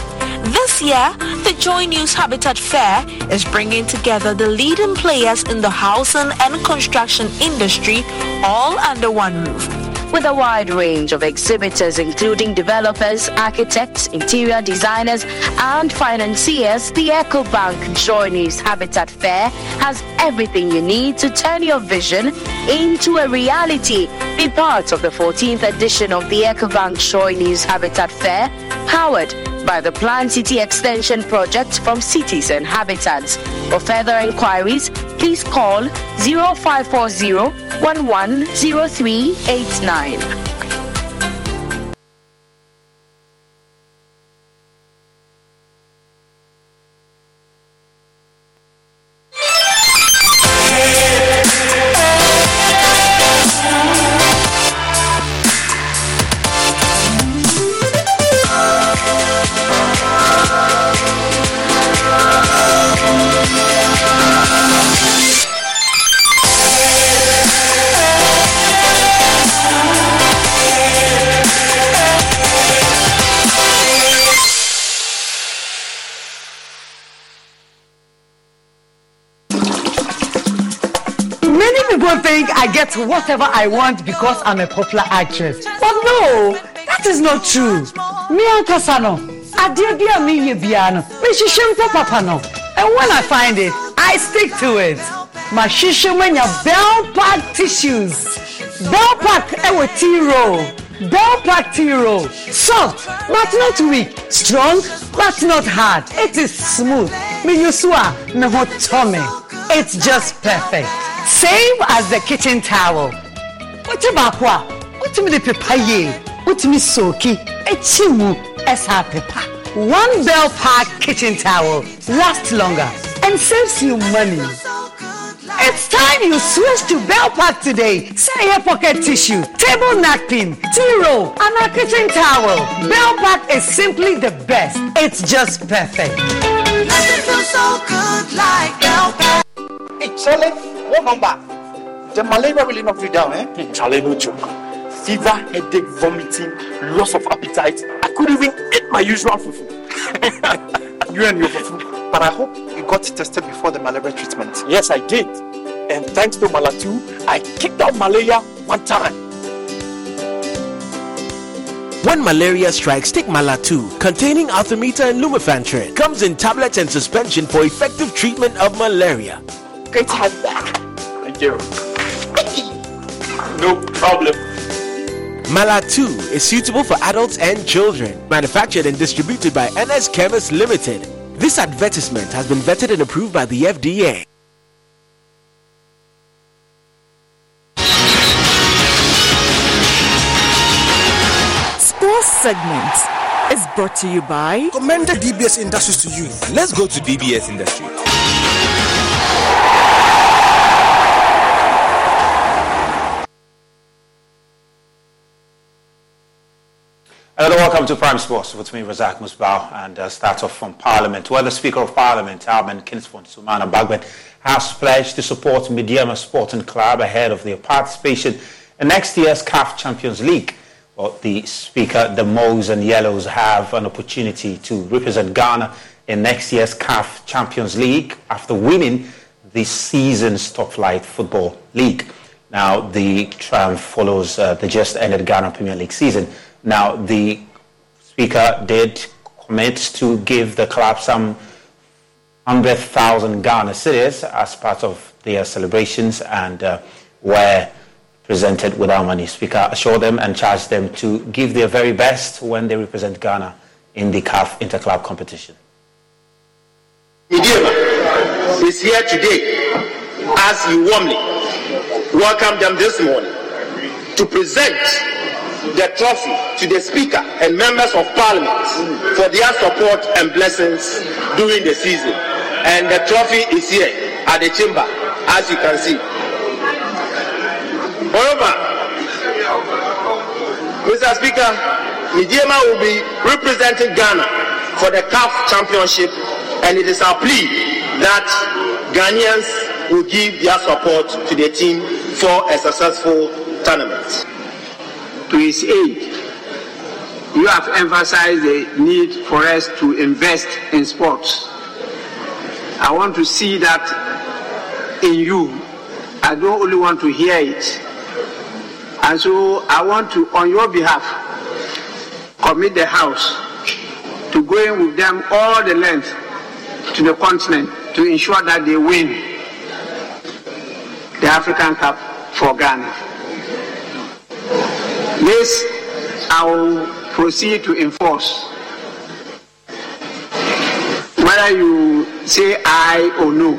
This year, the Joy News Habitat Fair is bringing together the leading players in the housing and construction industry all under one roof. With a wide range of exhibitors including developers, architects, interior designers and financiers, the EcoBank Joy News Habitat Fair has everything you need to turn your vision into a reality. Be part of the fourteenth edition of the EcoBank Joy News Habitat Fair, powered by the Planned City Extension Project from Cities and Habitats. For further inquiries, please call zero five four zero one one zero three eight nine. Whatever I want because I'm a popular actress. But no, that is not true. Me and Kasano, Adebia me yebiano, me shishimpo papano. And when I find it, I stick to it. My shishimanya Bell Pack tissues. Bell Pack ewe tea roll. Bell Pack tea roll. Soft, but not weak. Strong, but not hard. It is smooth. Me yusua, me hot tummy. It's just perfect. Same as the kitchen towel. What about what? What me the papaye? What me soaky? Echimu esa pepa. One Bell Pack kitchen towel lasts longer and saves you money. It's time you switch to Bell Pack today. Say your pocket tissue, table napkin, tea roll, and a kitchen towel. Bell Pack is simply the best. It's just perfect. Nothing feels so good like Bell Pack. Hey, Charlie. Welcome back. The malaria really knocked you down, eh? Charlie, no joke. Fever, headache, vomiting, loss of appetite. I couldn't even eat my usual fufu. You and your fufu. But I hope you got tested before the malaria treatment. Yes, I did. And thanks to Malatu, I kicked out malaria one time. When malaria strikes, take Malatu, containing arthemeter and lumefantrin. Comes in tablets and suspension for effective treatment of malaria. Great to have you back. Thank you. No problem. Malatu is suitable for adults and children. Manufactured and distributed by N S Chemist Limited. This advertisement has been vetted and approved by the F D A. Sports segment is brought to you by Commend the D B S Industries to you. Let's go to D B S Industries. Hello, welcome to Prime Sports. With me, Razak Musbau, and uh, start off from Parliament, where the Speaker of Parliament, Alban Kingsford Sumana Bagben, has pledged to support Midyama Sporting Club ahead of their participation in next year's C A F Champions League. Well, the Speaker, the Moles and Yellows, have an opportunity to represent Ghana in next year's C A F Champions League after winning this season's top flight football league. Now, the triumph follows uh, the just-ended Ghana Premier League season. Now, the Speaker did commit to give the club some one hundred thousand Ghana cedis as part of their celebrations and uh, were presented without money. Speaker assured them and charged them to give their very best when they represent Ghana in the C A F Interclub competition. Midyama is here today as you warmly welcome them this morning to present the trophy to the Speaker and members of Parliament for their support and blessings during the season. And the trophy is here. at the chamber, as you can see. Moreover, Mister Speaker, Midiema will be representing Ghana for the C A F Championship, and it is our plea that Ghanaians will give their support to the team for a successful tournament. To his aid, you have emphasized the need for us to invest in sports. I want to see that in you. I don't only want to hear it. And so I want to, on your behalf, commit the House to going with them all the length to the continent to ensure that they win the African Cup for Ghana. This I will proceed to enforce. Whether you say aye or no.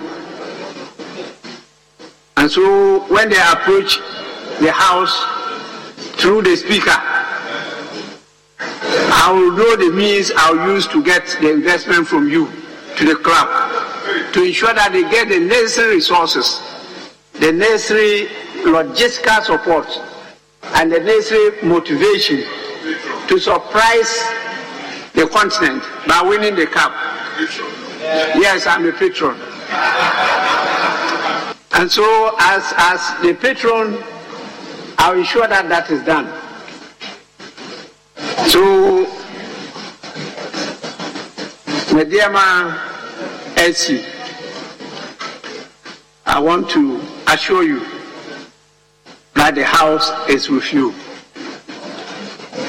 And so when they approach the House through the Speaker, I will know the means I'll use to get the investment from you to the club to ensure that they get the necessary resources, the necessary logistical support, and the necessary motivation to surprise the continent by winning the cup. Yes, I'm a patron. And so as, as the patron, I'll ensure that that is done. So, Mediama S C, I want to assure you that the House is with you.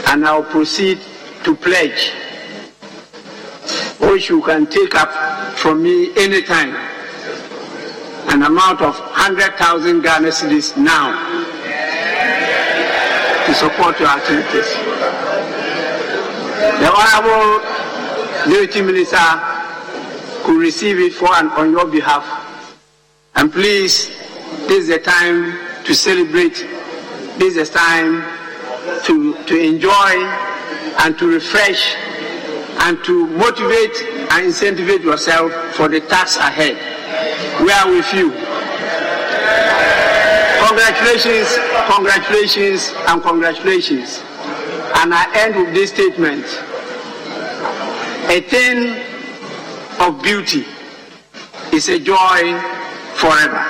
And I'll proceed to pledge, which you can take up from me anytime, an amount of one hundred thousand Ghana cedis now to support your activities. The Honorable Deputy Minister could receive it for and on your behalf. And please, this is the time to celebrate. This is the time to, to enjoy and to refresh and to motivate and incentivate yourself for the task ahead. We are with you. Congratulations, congratulations, and congratulations. And I end with this statement. A thing of beauty is a joy forever.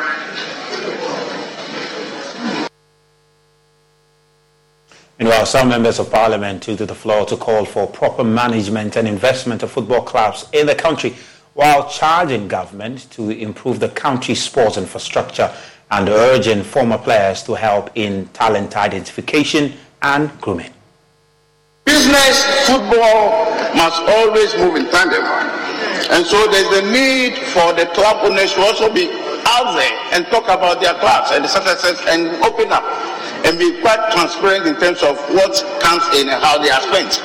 Meanwhile, some members of parliament took to the floor to call for proper management and investment of football clubs in the country, while charging government to improve the country's sports infrastructure and urging former players to help in talent identification and grooming. Business football must always move in tandem, and so there's the need for the club owners to also be out there and talk about their clubs and the successes and open up and be quite transparent in terms of what comes in and how they are spent,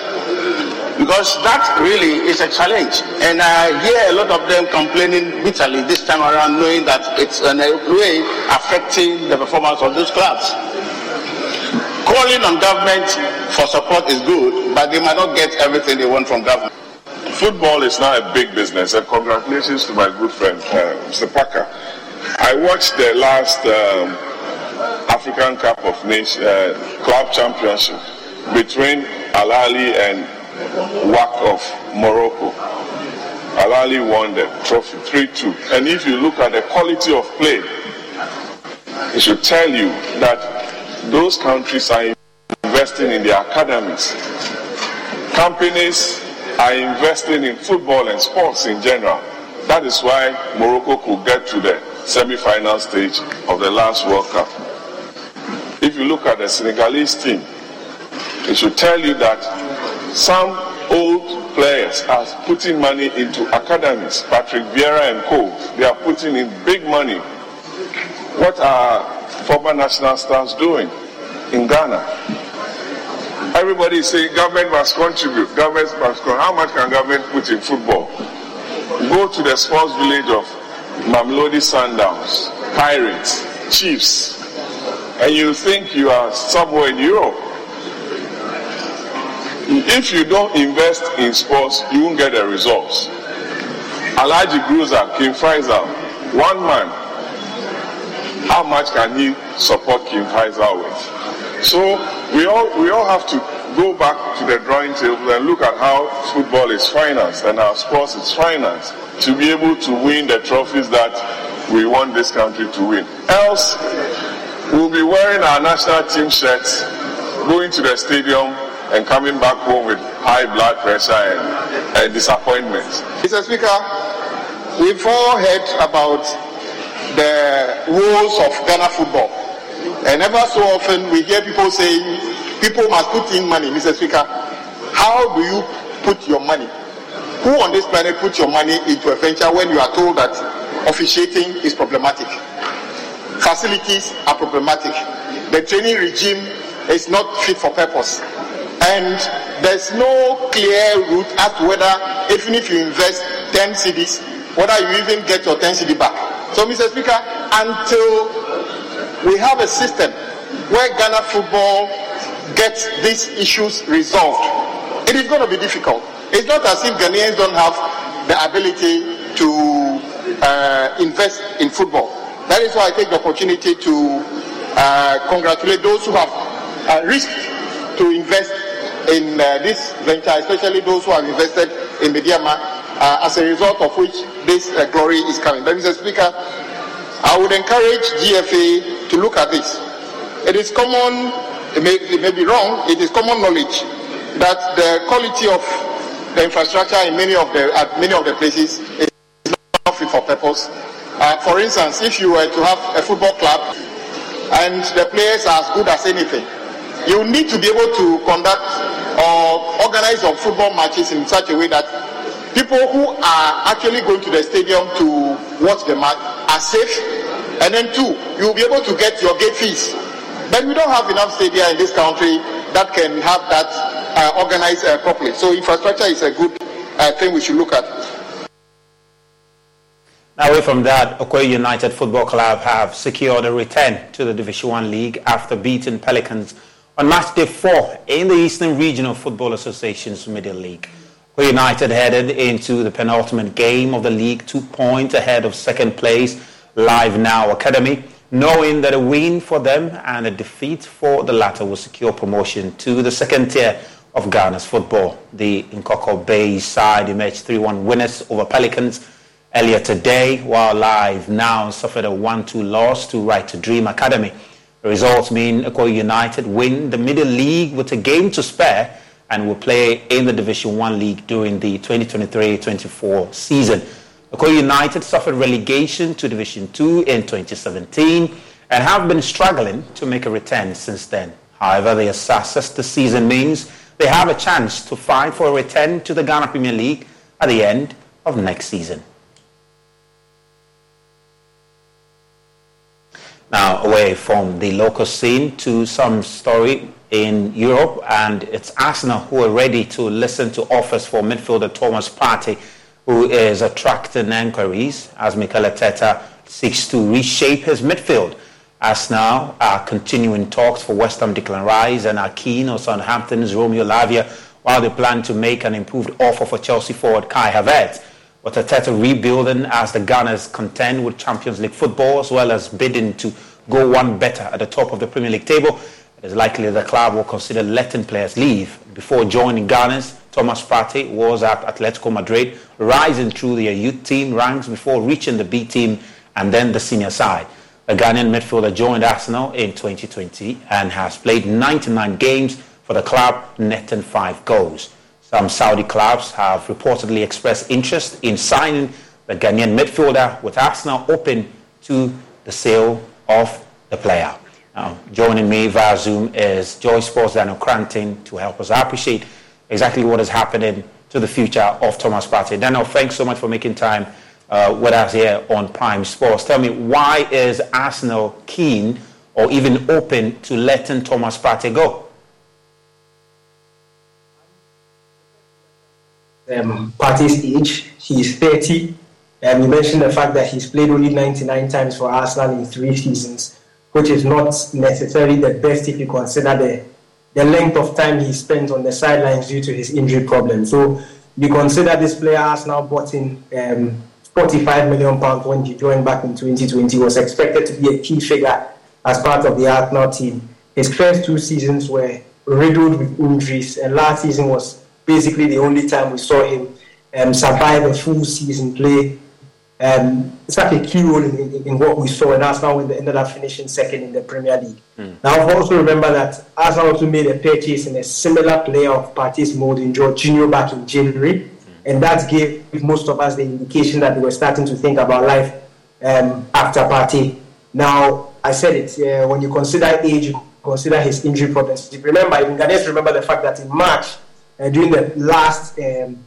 because that really is a challenge. And I hear a lot of them complaining bitterly this time around, knowing that it's in a way affecting the performance of those clubs. Calling on government for support is good, but they might not get everything they want from government. Football is now a big business, and congratulations to my good friend, uh, Mister Parker. I watched the last um, African Cup of Nations uh, Club Championship between Al Ahly and W A C of Morocco. Al Ahly won the trophy three two. And if you look at the quality of play, it should tell you that those countries are investing in their academies. Companies are investing in football and sports in general. That is why Morocco could get to the semi-final stage of the last World Cup. If you look at the Senegalese team, it should tell you that some old players are putting money into academies. Patrick Vieira and co, they are putting in big money. What are former national stars doing in Ghana? Everybody is saying government must contribute. Government must contribute. How much can government put in football? Go to the sports village of Mamelodi Sundowns, Pirates, Chiefs, and you think you are somewhere in Europe. If you don't invest in sports, you won't get the results. Alhaji Gruza, King Faisal, One man, how much can he support King Faisal with? So we all we all have to go back to the drawing table and look at how football is financed and our sports is financed to be able to win the trophies that we want this country to win. Else, we'll be wearing our national team shirts, going to the stadium and coming back home with high blood pressure and, and disappointment. Mister Speaker, we've all heard about the woes of Ghana football. And ever so often we hear people saying, people must put in money. Mister Speaker, how do you put your money? Who on this planet put your money into a venture when you are told that officiating is problematic? Facilities are problematic. The training regime is not fit for purpose. And there's no clear route as to whether, even if you invest ten cedis, whether you even get your ten cedi back. So, Mister Speaker, until we have a system where Ghana football gets these issues resolved, it is going to be difficult. It's not as if Ghanaians don't have the ability to uh, invest in football. That is why I take the opportunity to uh, congratulate those who have uh, risked to invest in uh, this venture, especially those who have invested in Mediama, uh, as a result of which this uh, glory is coming. But Mister Speaker, I would encourage G F A to look at this. It is common, it may, it may be wrong, it is common knowledge that the quality of the infrastructure in many of the, at many of the places is not fit for purpose. Uh, for instance, if you were to have a football club and the players are as good as anything, you need to be able to conduct or organize your football matches in such a way that people who are actually going to the stadium to watch the match are safe. And then two, you'll be able to get your gate fees. But we don't have enough stadia in this country that can have that uh, organized uh, properly. So infrastructure is a good uh, thing we should look at. Now, away from that, Okoye United Football Club have secured a return to the Division One League after beating Pelicans on match day four in the Eastern Regional Football Association's Middle League. United headed into the penultimate game of the league, two points ahead of second place Live Now Academy, knowing that a win for them and a defeat for the latter will secure promotion to the second tier of Ghana's football. The Nkoko Bay side emerged three one winners over Pelicans earlier today, while Live Now suffered a one two loss to Right to Dream Academy. The results mean Okoye United win the Middle League with a game to spare and will play in the Division One League during the twenty twenty-three twenty-four season. Okoye United suffered relegation to Division Two in twenty seventeen and have been struggling to make a return since then. However, their success this season means they have a chance to fight for a return to the Ghana Premier League at the end of next season. Now, away from the local scene to some story in Europe, and it's Arsenal who are ready to listen to offers for midfielder Thomas Partey, who is attracting inquiries as Mikel Arteta seeks to reshape his midfield. Arsenal are continuing talks for West Ham Declan Rice and are keen on Southampton's Romeo Lavia, while they plan to make an improved offer for Chelsea forward Kai Havertz. With Arteta rebuilding as the Gunners contend with Champions League football, as well as bidding to go one better at the top of the Premier League table, it is likely the club will consider letting players leave. Before joining Gunners, Thomas Partey was at Atletico Madrid, rising through their youth team ranks before reaching the B team and then the senior side. The Ghanaian midfielder joined Arsenal in twenty twenty and has played ninety-nine games for the club, netting five goals. Some Saudi clubs have reportedly expressed interest in signing the Ghanaian midfielder, with Arsenal open to the sale of the player. Now, joining me via Zoom is Joy Sports' Daniel Cranton to help us appreciate exactly what is happening to the future of Thomas Partey. Daniel, thanks so much for making time uh, with us here on Prime Sports. Tell me, why is Arsenal keen or even open to letting Thomas Partey go? Um, Partey's age, he is thirty. Um, you mentioned the fact that he's played only ninety-nine times for Arsenal in three seasons, which is not necessarily the best if you consider the, the length of time he spent on the sidelines due to his injury problem. So you consider this player Arsenal bought in um, forty-five million pounds when he joined back in twenty twenty, was expected to be a key figure as part of the Arsenal team. His first two seasons were riddled with injuries, and last season was basically the only time we saw him um, survive a full season play. Um, such a key role in, in, in what we saw, and Arsenal ended up finishing second in the Premier League. Mm. Now, also remember that Arsenal also made a purchase in a similar player of Partey's mould in Jorginho back in January, mm. and that gave most of us the indication that they were starting to think about life um, after Partey. Now, I said it, uh, when you consider age, you consider his injury problems. Remember, even Ghanaians remember the fact that in March, uh, during the last um,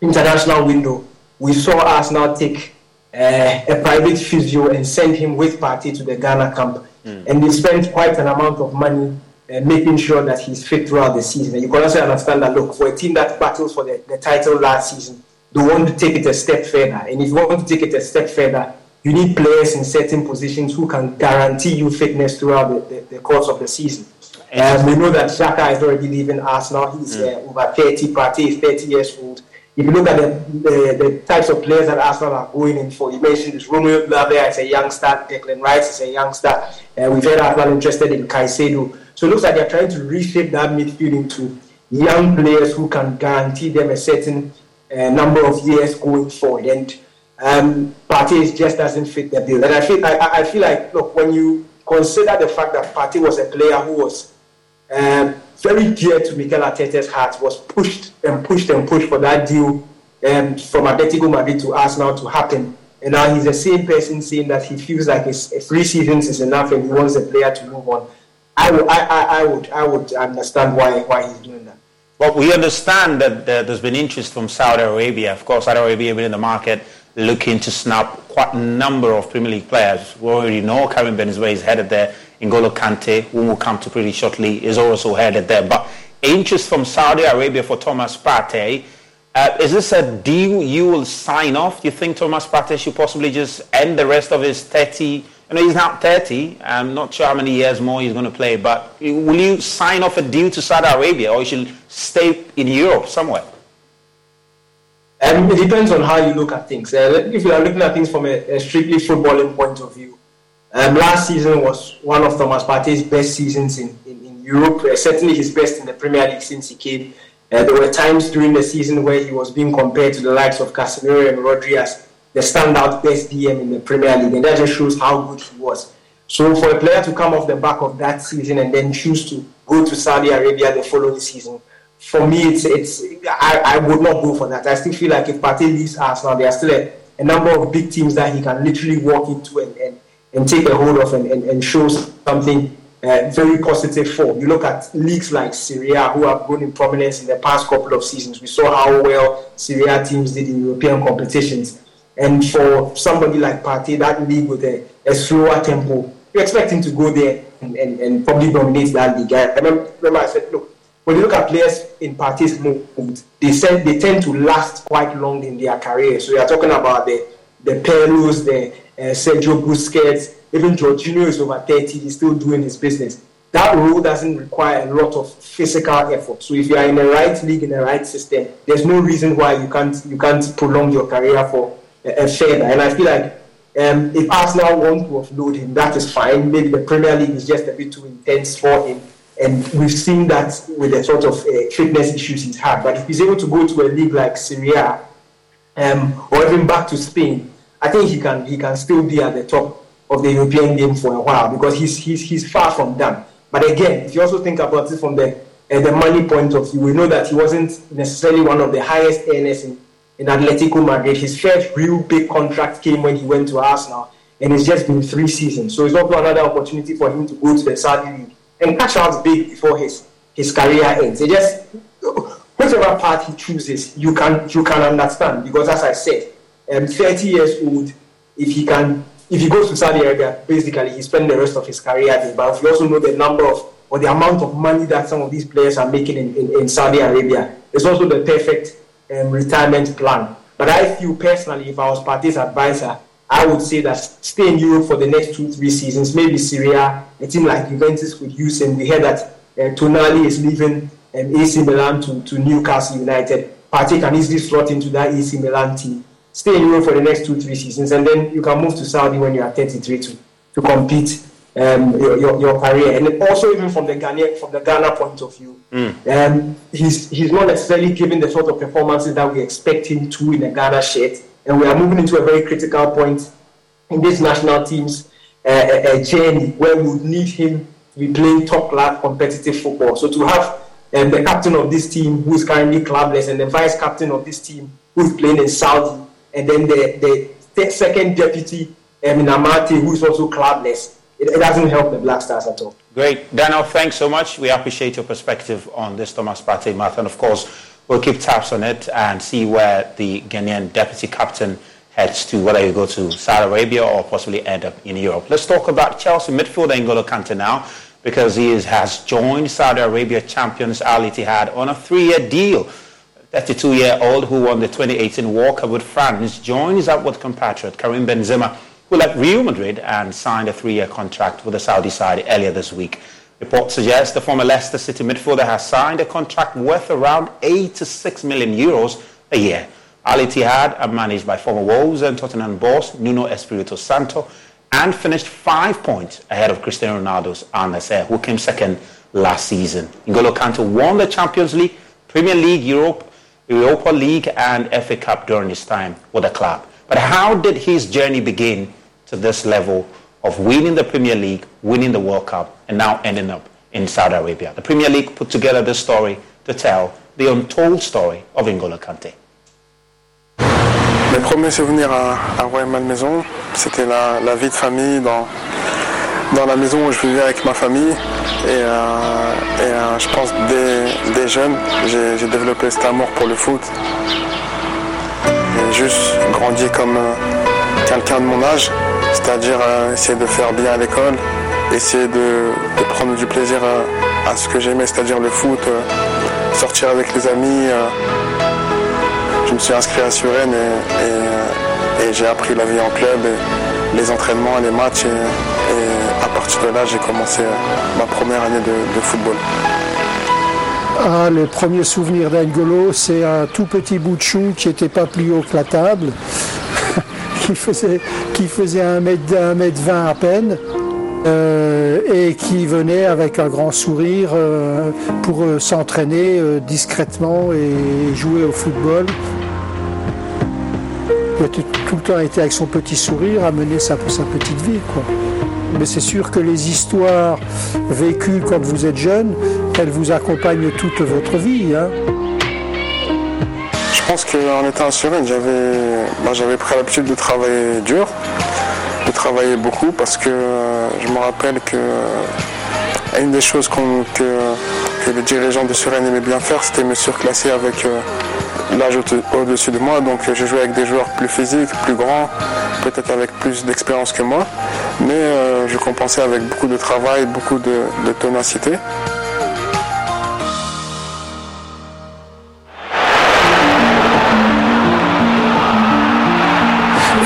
international window, we saw Arsenal take Uh, a private physio and send him with Partey to the Ghana camp. Mm. And they spent quite an amount of money uh, making sure that he's fit throughout the season. And you can also understand that, look, for a team that battles for the, the title last season, they want to take it a step further. And if you want to take it a step further, you need players in certain positions who can guarantee you fitness throughout the, the, the course of the season. Um, we know that Xhaka is already leaving Arsenal. He's mm. uh, over thirty. Partey is thirty years old. If you look at the, the, the types of players that Arsenal are going in for, you mentioned this, Romeo Lavia is a youngster, Declan Rice is a youngster, uh, we've heard Arsenal interested in Caicedo. So it looks like they're trying to reshape that midfield into young players who can guarantee them a certain uh, number of years going forward. And um, Partey just doesn't fit the bill. And I feel, I, I feel like, look, when you consider the fact that Partey was a player who was Um, very dear to Mikel Arteta's heart, was pushed and pushed and pushed for that deal um, from Atletico Madrid to Arsenal to happen. And now he's the same person saying that he feels like his three seasons is enough and he wants the player to move on. I would, I, I, I would, I would understand why why he's doing that. Well, we understand that there's been interest from Saudi Arabia. Of course, Saudi Arabia has been in the market looking to snap quite a number of Premier League players. We already know Karim Benzema is headed there. N'Golo Kante, who will come to pretty shortly, is also headed there. But interest from Saudi Arabia for Thomas Partey, uh, is this a deal you will sign off? Do you think Thomas Partey should possibly just end the rest of his thirty? You know, he's not thirty. I'm not sure how many years more he's going to play. But will you sign off a deal to Saudi Arabia, or you should stay in Europe somewhere? Um, it depends on how you look at things. Uh, if you are looking at things from a, a strictly footballing point of view, Um, last season was one of Thomas Partey's best seasons in, in, in Europe, uh, certainly his best in the Premier League since he came. Uh, there were times during the season where he was being compared to the likes of Casemiro and Rodri as the standout best D M in the Premier League, and that just shows how good he was. So for a player to come off the back of that season and then choose to go to Saudi Arabia the following season, for me, it's it's I, I would not go for that. I still feel like if Partey leaves Arsenal, there are still a, a number of big teams that he can literally walk into and, and and take a hold of and, and, and show something uh, very positive for. You look at leagues like Serie A, who have grown in prominence in the past couple of seasons. We saw how well Serie A teams did in European competitions. And for somebody like Partey, that league with a, a slower tempo, you expect him to go there and, and, and probably dominate that league. I remember, remember I said, look, when you look at players in Partey's mode, they, send, they tend to last quite long in their career. So you're talking about the the Perus, the Uh, Sergio Busquets, even Jorginho is over thirty, he's still doing his business. That role doesn't require a lot of physical effort. So if you are in the right league, in the right system, there's no reason why you can't you can't prolong your career for a, a further. And I feel like um, if Arsenal want to offload him, that is fine. Maybe the Premier League is just a bit too intense for him. And we've seen that with the sort of uh, fitness issues he's had. But if he's able to go to a league like Serie A um, or even back to Spain, I think he can he can still be at the top of the European game for a while, because he's he's he's far from done. But again, if you also think about it from the uh, the money point of view, we know that he wasn't necessarily one of the highest earners in, in Atletico Madrid. His first real big contract came when he went to Arsenal, and it's just been three seasons. So it's also another opportunity for him to go to the Saudi League and catch out big before his, his career ends. It just, whichever path he chooses, you can you can understand, because as I said, Um, thirty years old, if he can, if he goes to Saudi Arabia, basically he spends the rest of his career there. But we also know the number of, or the amount of money that some of these players are making in, in, in Saudi Arabia. It's also the perfect um, retirement plan. But I feel personally, if I was Partey's advisor, I would say that stay in Europe for the next two, three seasons, maybe Syria, a team like Juventus could use him. We heard that uh, Tonali is leaving um, A C Milan to, to Newcastle United. Partey can easily slot into that A C Milan team. stay in Europe for the next two, three seasons, and then you can move to Saudi when you are thirty-three to, to complete um, your, your, your career. And also even from the Ghana, from the Ghana point of view, mm. um, he's, he's not necessarily giving the sort of performances that we expect him to in a Ghana shirt. And we are moving into a very critical point in this national team's uh, a, a journey where we would need him to be playing top-class competitive football. So to have um, the captain of this team who is currently clubless and the vice-captain of this team who is playing in Saudi, and then the, the second deputy, um, in Amate, who is also clubless, it, it doesn't help the Black Stars at all. Great. Daniel, thanks so much. We appreciate your perspective on this Thomas Partey matter. And, of course, we'll keep tabs on it and see where the Ghanaian deputy captain heads to, whether you go to Saudi Arabia or possibly end up in Europe. Let's talk about Chelsea midfielder N'Golo Kante now, because he is, has joined Saudi Arabia champions Al Ittihad on a three-year deal. thirty-two-year-old who won the twenty eighteen World Cup with France joins up with compatriot Karim Benzema, who left Real Madrid and signed a three-year contract with the Saudi side earlier this week. Reports suggest the former Leicester City midfielder has signed a contract worth around eighty-six million euros a year. Al Ittihad are managed by former Wolves and Tottenham boss Nuno Espirito Santo and finished five points ahead of Cristiano Ronaldo's Al Nassr, who came second last season. N'Golo Kante won the Champions League, Premier League, Europe, Europa League and F A Cup during his time with the club. But how did his journey begin to this level of winning the Premier League, winning the World Cup, and now ending up in Saudi Arabia? The Premier League put together this story to tell the untold story of N'Golo Kante. Mes premiers souvenirs à, à Royal Malmaison, c'était la, la vie de famille dans, dans la maison où je vivais avec ma famille. Et, euh, et euh, je pense dès, dès jeune, j'ai, j'ai développé cet amour pour le foot. J'ai juste grandi comme euh, quelqu'un de mon âge, c'est-à-dire euh, essayer de faire bien à l'école, essayer de, de prendre du plaisir à, à ce que j'aimais, c'est-à-dire le foot, euh, sortir avec les amis. Euh, je me suis inscrit à Suresnes et, et, et j'ai appris la vie en club, et les entraînements, les matchs. Et, et, à partir de là, j'ai commencé ma première année de, de football. Ah, le premier souvenir d'Ngolo, c'est un tout petit bout de chou qui n'était pas plus haut que la table, qui faisait, qui faisait un mètre vingt à peine, euh, et qui venait avec un grand sourire euh, pour euh, s'entraîner euh, discrètement et jouer au football. Il a tout, tout le temps été avec son petit sourire à mener sa, sa petite vie, quoi. Mais c'est sûr que les histoires vécues quand vous êtes jeune, elles vous accompagnent toute votre vie. Hein. Je pense qu'en étant à Suresnes, j'avais, bah, j'avais pris l'habitude de travailler dur, de travailler beaucoup, parce que euh, je me rappelle que euh, une des choses qu'on, que, que les dirigeants de Suresnes aimaient bien faire, c'était me surclasser avec euh, l'âge au-dessus de moi. Donc je jouais avec des joueurs plus physiques, plus grands, peut-être avec plus d'expérience que moi. Mais euh, je compensais avec beaucoup de travail, beaucoup de, de ténacité.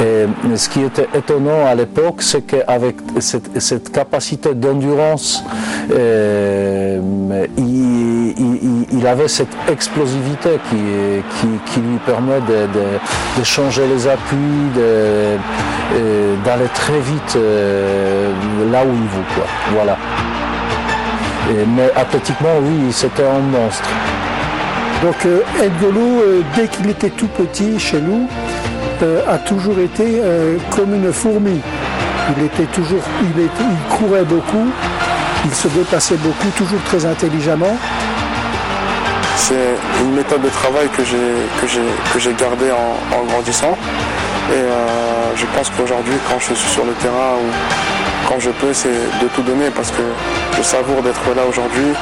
Et ce qui était étonnant à l'époque, c'est qu'avec cette, cette capacité d'endurance, euh, il, il, il avait cette explosivité qui, qui, qui lui permet de, de, de changer les appuis, de, d'aller très vite euh, là où il veut, quoi. Voilà. Et, mais athlétiquement, oui, c'était un monstre. Donc euh, N'Golo, euh, dès qu'il était tout petit chez nous, Euh, a toujours été euh, comme une fourmi. Il était toujours, il, était, il courait beaucoup, il se dépassait beaucoup, toujours très intelligemment. C'est une méthode de travail que j'ai, que j'ai, que j'ai gardée en, en grandissant. Et euh, je pense qu'aujourd'hui, quand je suis sur le terrain ou quand je peux, c'est de tout donner, parce que je savoure d'être là aujourd'hui.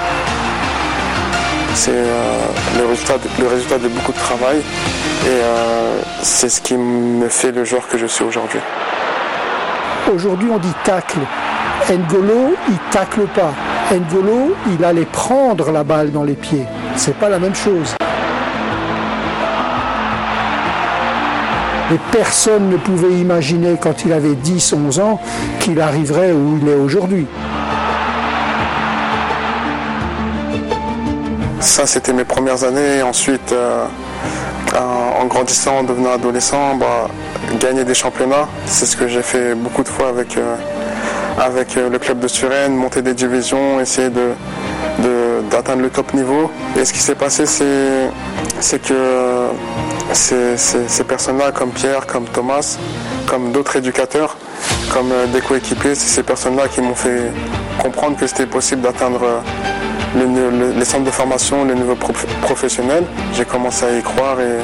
C'est euh, le, résultat de, le résultat de beaucoup de travail, et euh, c'est ce qui me fait le joueur que je suis aujourd'hui. Aujourd'hui, on dit tacle. N'Golo, il tacle pas. N'Golo, il allait prendre la balle dans les pieds. C'est pas la même chose. Mais personne ne pouvait imaginer, quand il avait dix, onze ans, qu'il arriverait où il est aujourd'hui. Ça, c'était mes premières années. Ensuite, euh, en grandissant, en devenant adolescent, bah, gagner des championnats. C'est ce que j'ai fait beaucoup de fois avec, euh, avec euh, le club de Suresnes, monter des divisions, essayer de, de, d'atteindre le top niveau. Et ce qui s'est passé, c'est, c'est que euh, ces, ces, ces personnes-là, comme Pierre, comme Thomas, comme d'autres éducateurs, comme euh, des coéquipiers, c'est ces personnes-là qui m'ont fait comprendre que c'était possible d'atteindre euh, Le, le, les centres de formation, les nouveaux prof, professionnels. J'ai commencé à y croire et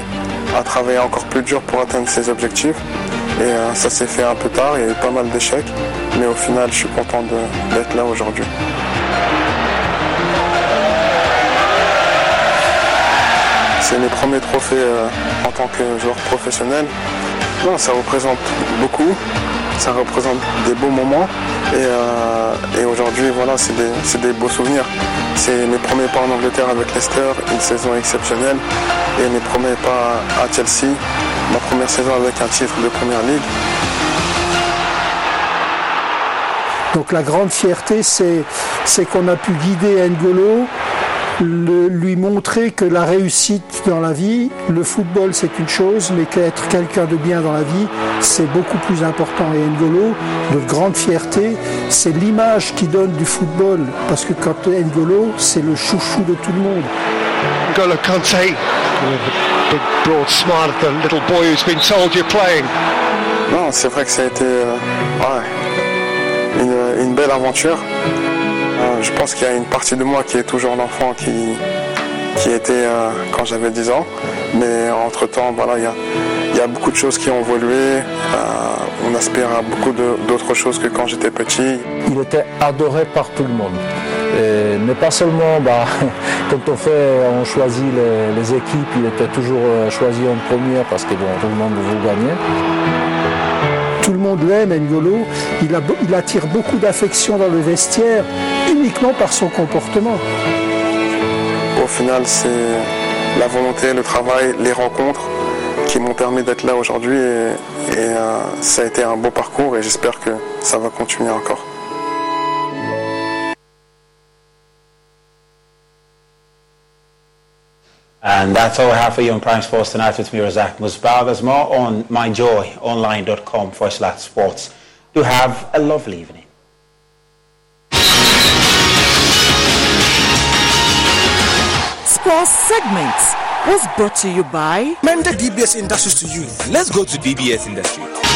à travailler encore plus dur pour atteindre ces objectifs. Et euh, ça s'est fait un peu tard, il y a eu pas mal d'échecs. Mais au final, je suis content de, d'être là aujourd'hui. C'est mes premiers trophées euh, en tant que joueur professionnel. Non, ça représente beaucoup, ça représente des beaux moments. Et, euh, et aujourd'hui, voilà, c'est des, c'est des beaux souvenirs. C'est mes premiers pas en Angleterre avec Leicester, une saison exceptionnelle, et mes premiers pas à Chelsea, ma première saison avec un titre de Première Ligue. Donc la grande fierté, c'est, c'est qu'on a pu guider N'Golo, le, lui montrer que la réussite dans la vie, le football c'est une chose, mais qu'être quelqu'un de bien dans la vie, c'est beaucoup plus important. Et N'Golo, notre grande fierté, c'est l'image qu'il donne du football, parce que quand N'Golo, c'est le chouchou de tout le monde. N'Golo Kante, with a big broad smile at the little boy who's been told you're playing. Non, c'est vrai que ça a été euh, ouais, une, une belle aventure. Euh, je pense qu'il y a une partie de moi qui est toujours l'enfant qui, qui était euh, quand j'avais dix ans. Mais entre-temps, voilà, il y a, y a beaucoup de choses qui ont évolué. Euh, on aspire à beaucoup de, d'autres choses que quand j'étais petit. Il était adoré par tout le monde. Et, mais pas seulement, bah, quand on fait, on choisit les, les équipes, il était toujours choisi en première parce que bon, tout le monde veut gagner. Tout le monde l'aime, N'Golo. Il, a, il attire beaucoup d'affection dans le vestiaire, uniquement par son comportement. Au final, c'est la volonté, le travail, les rencontres qui m'ont permis d'être là aujourd'hui. Et, et euh, ça a été un beau parcours et j'espère que ça va continuer encore. And that's all we have for you on Prime Sports tonight with me, Razak Musbau. There's more on myjoyonline.com forward slash sports. Do have a lovely evening. Sports segments was brought to you by Mende D B S Industries to you. Let's go to D B S Industries.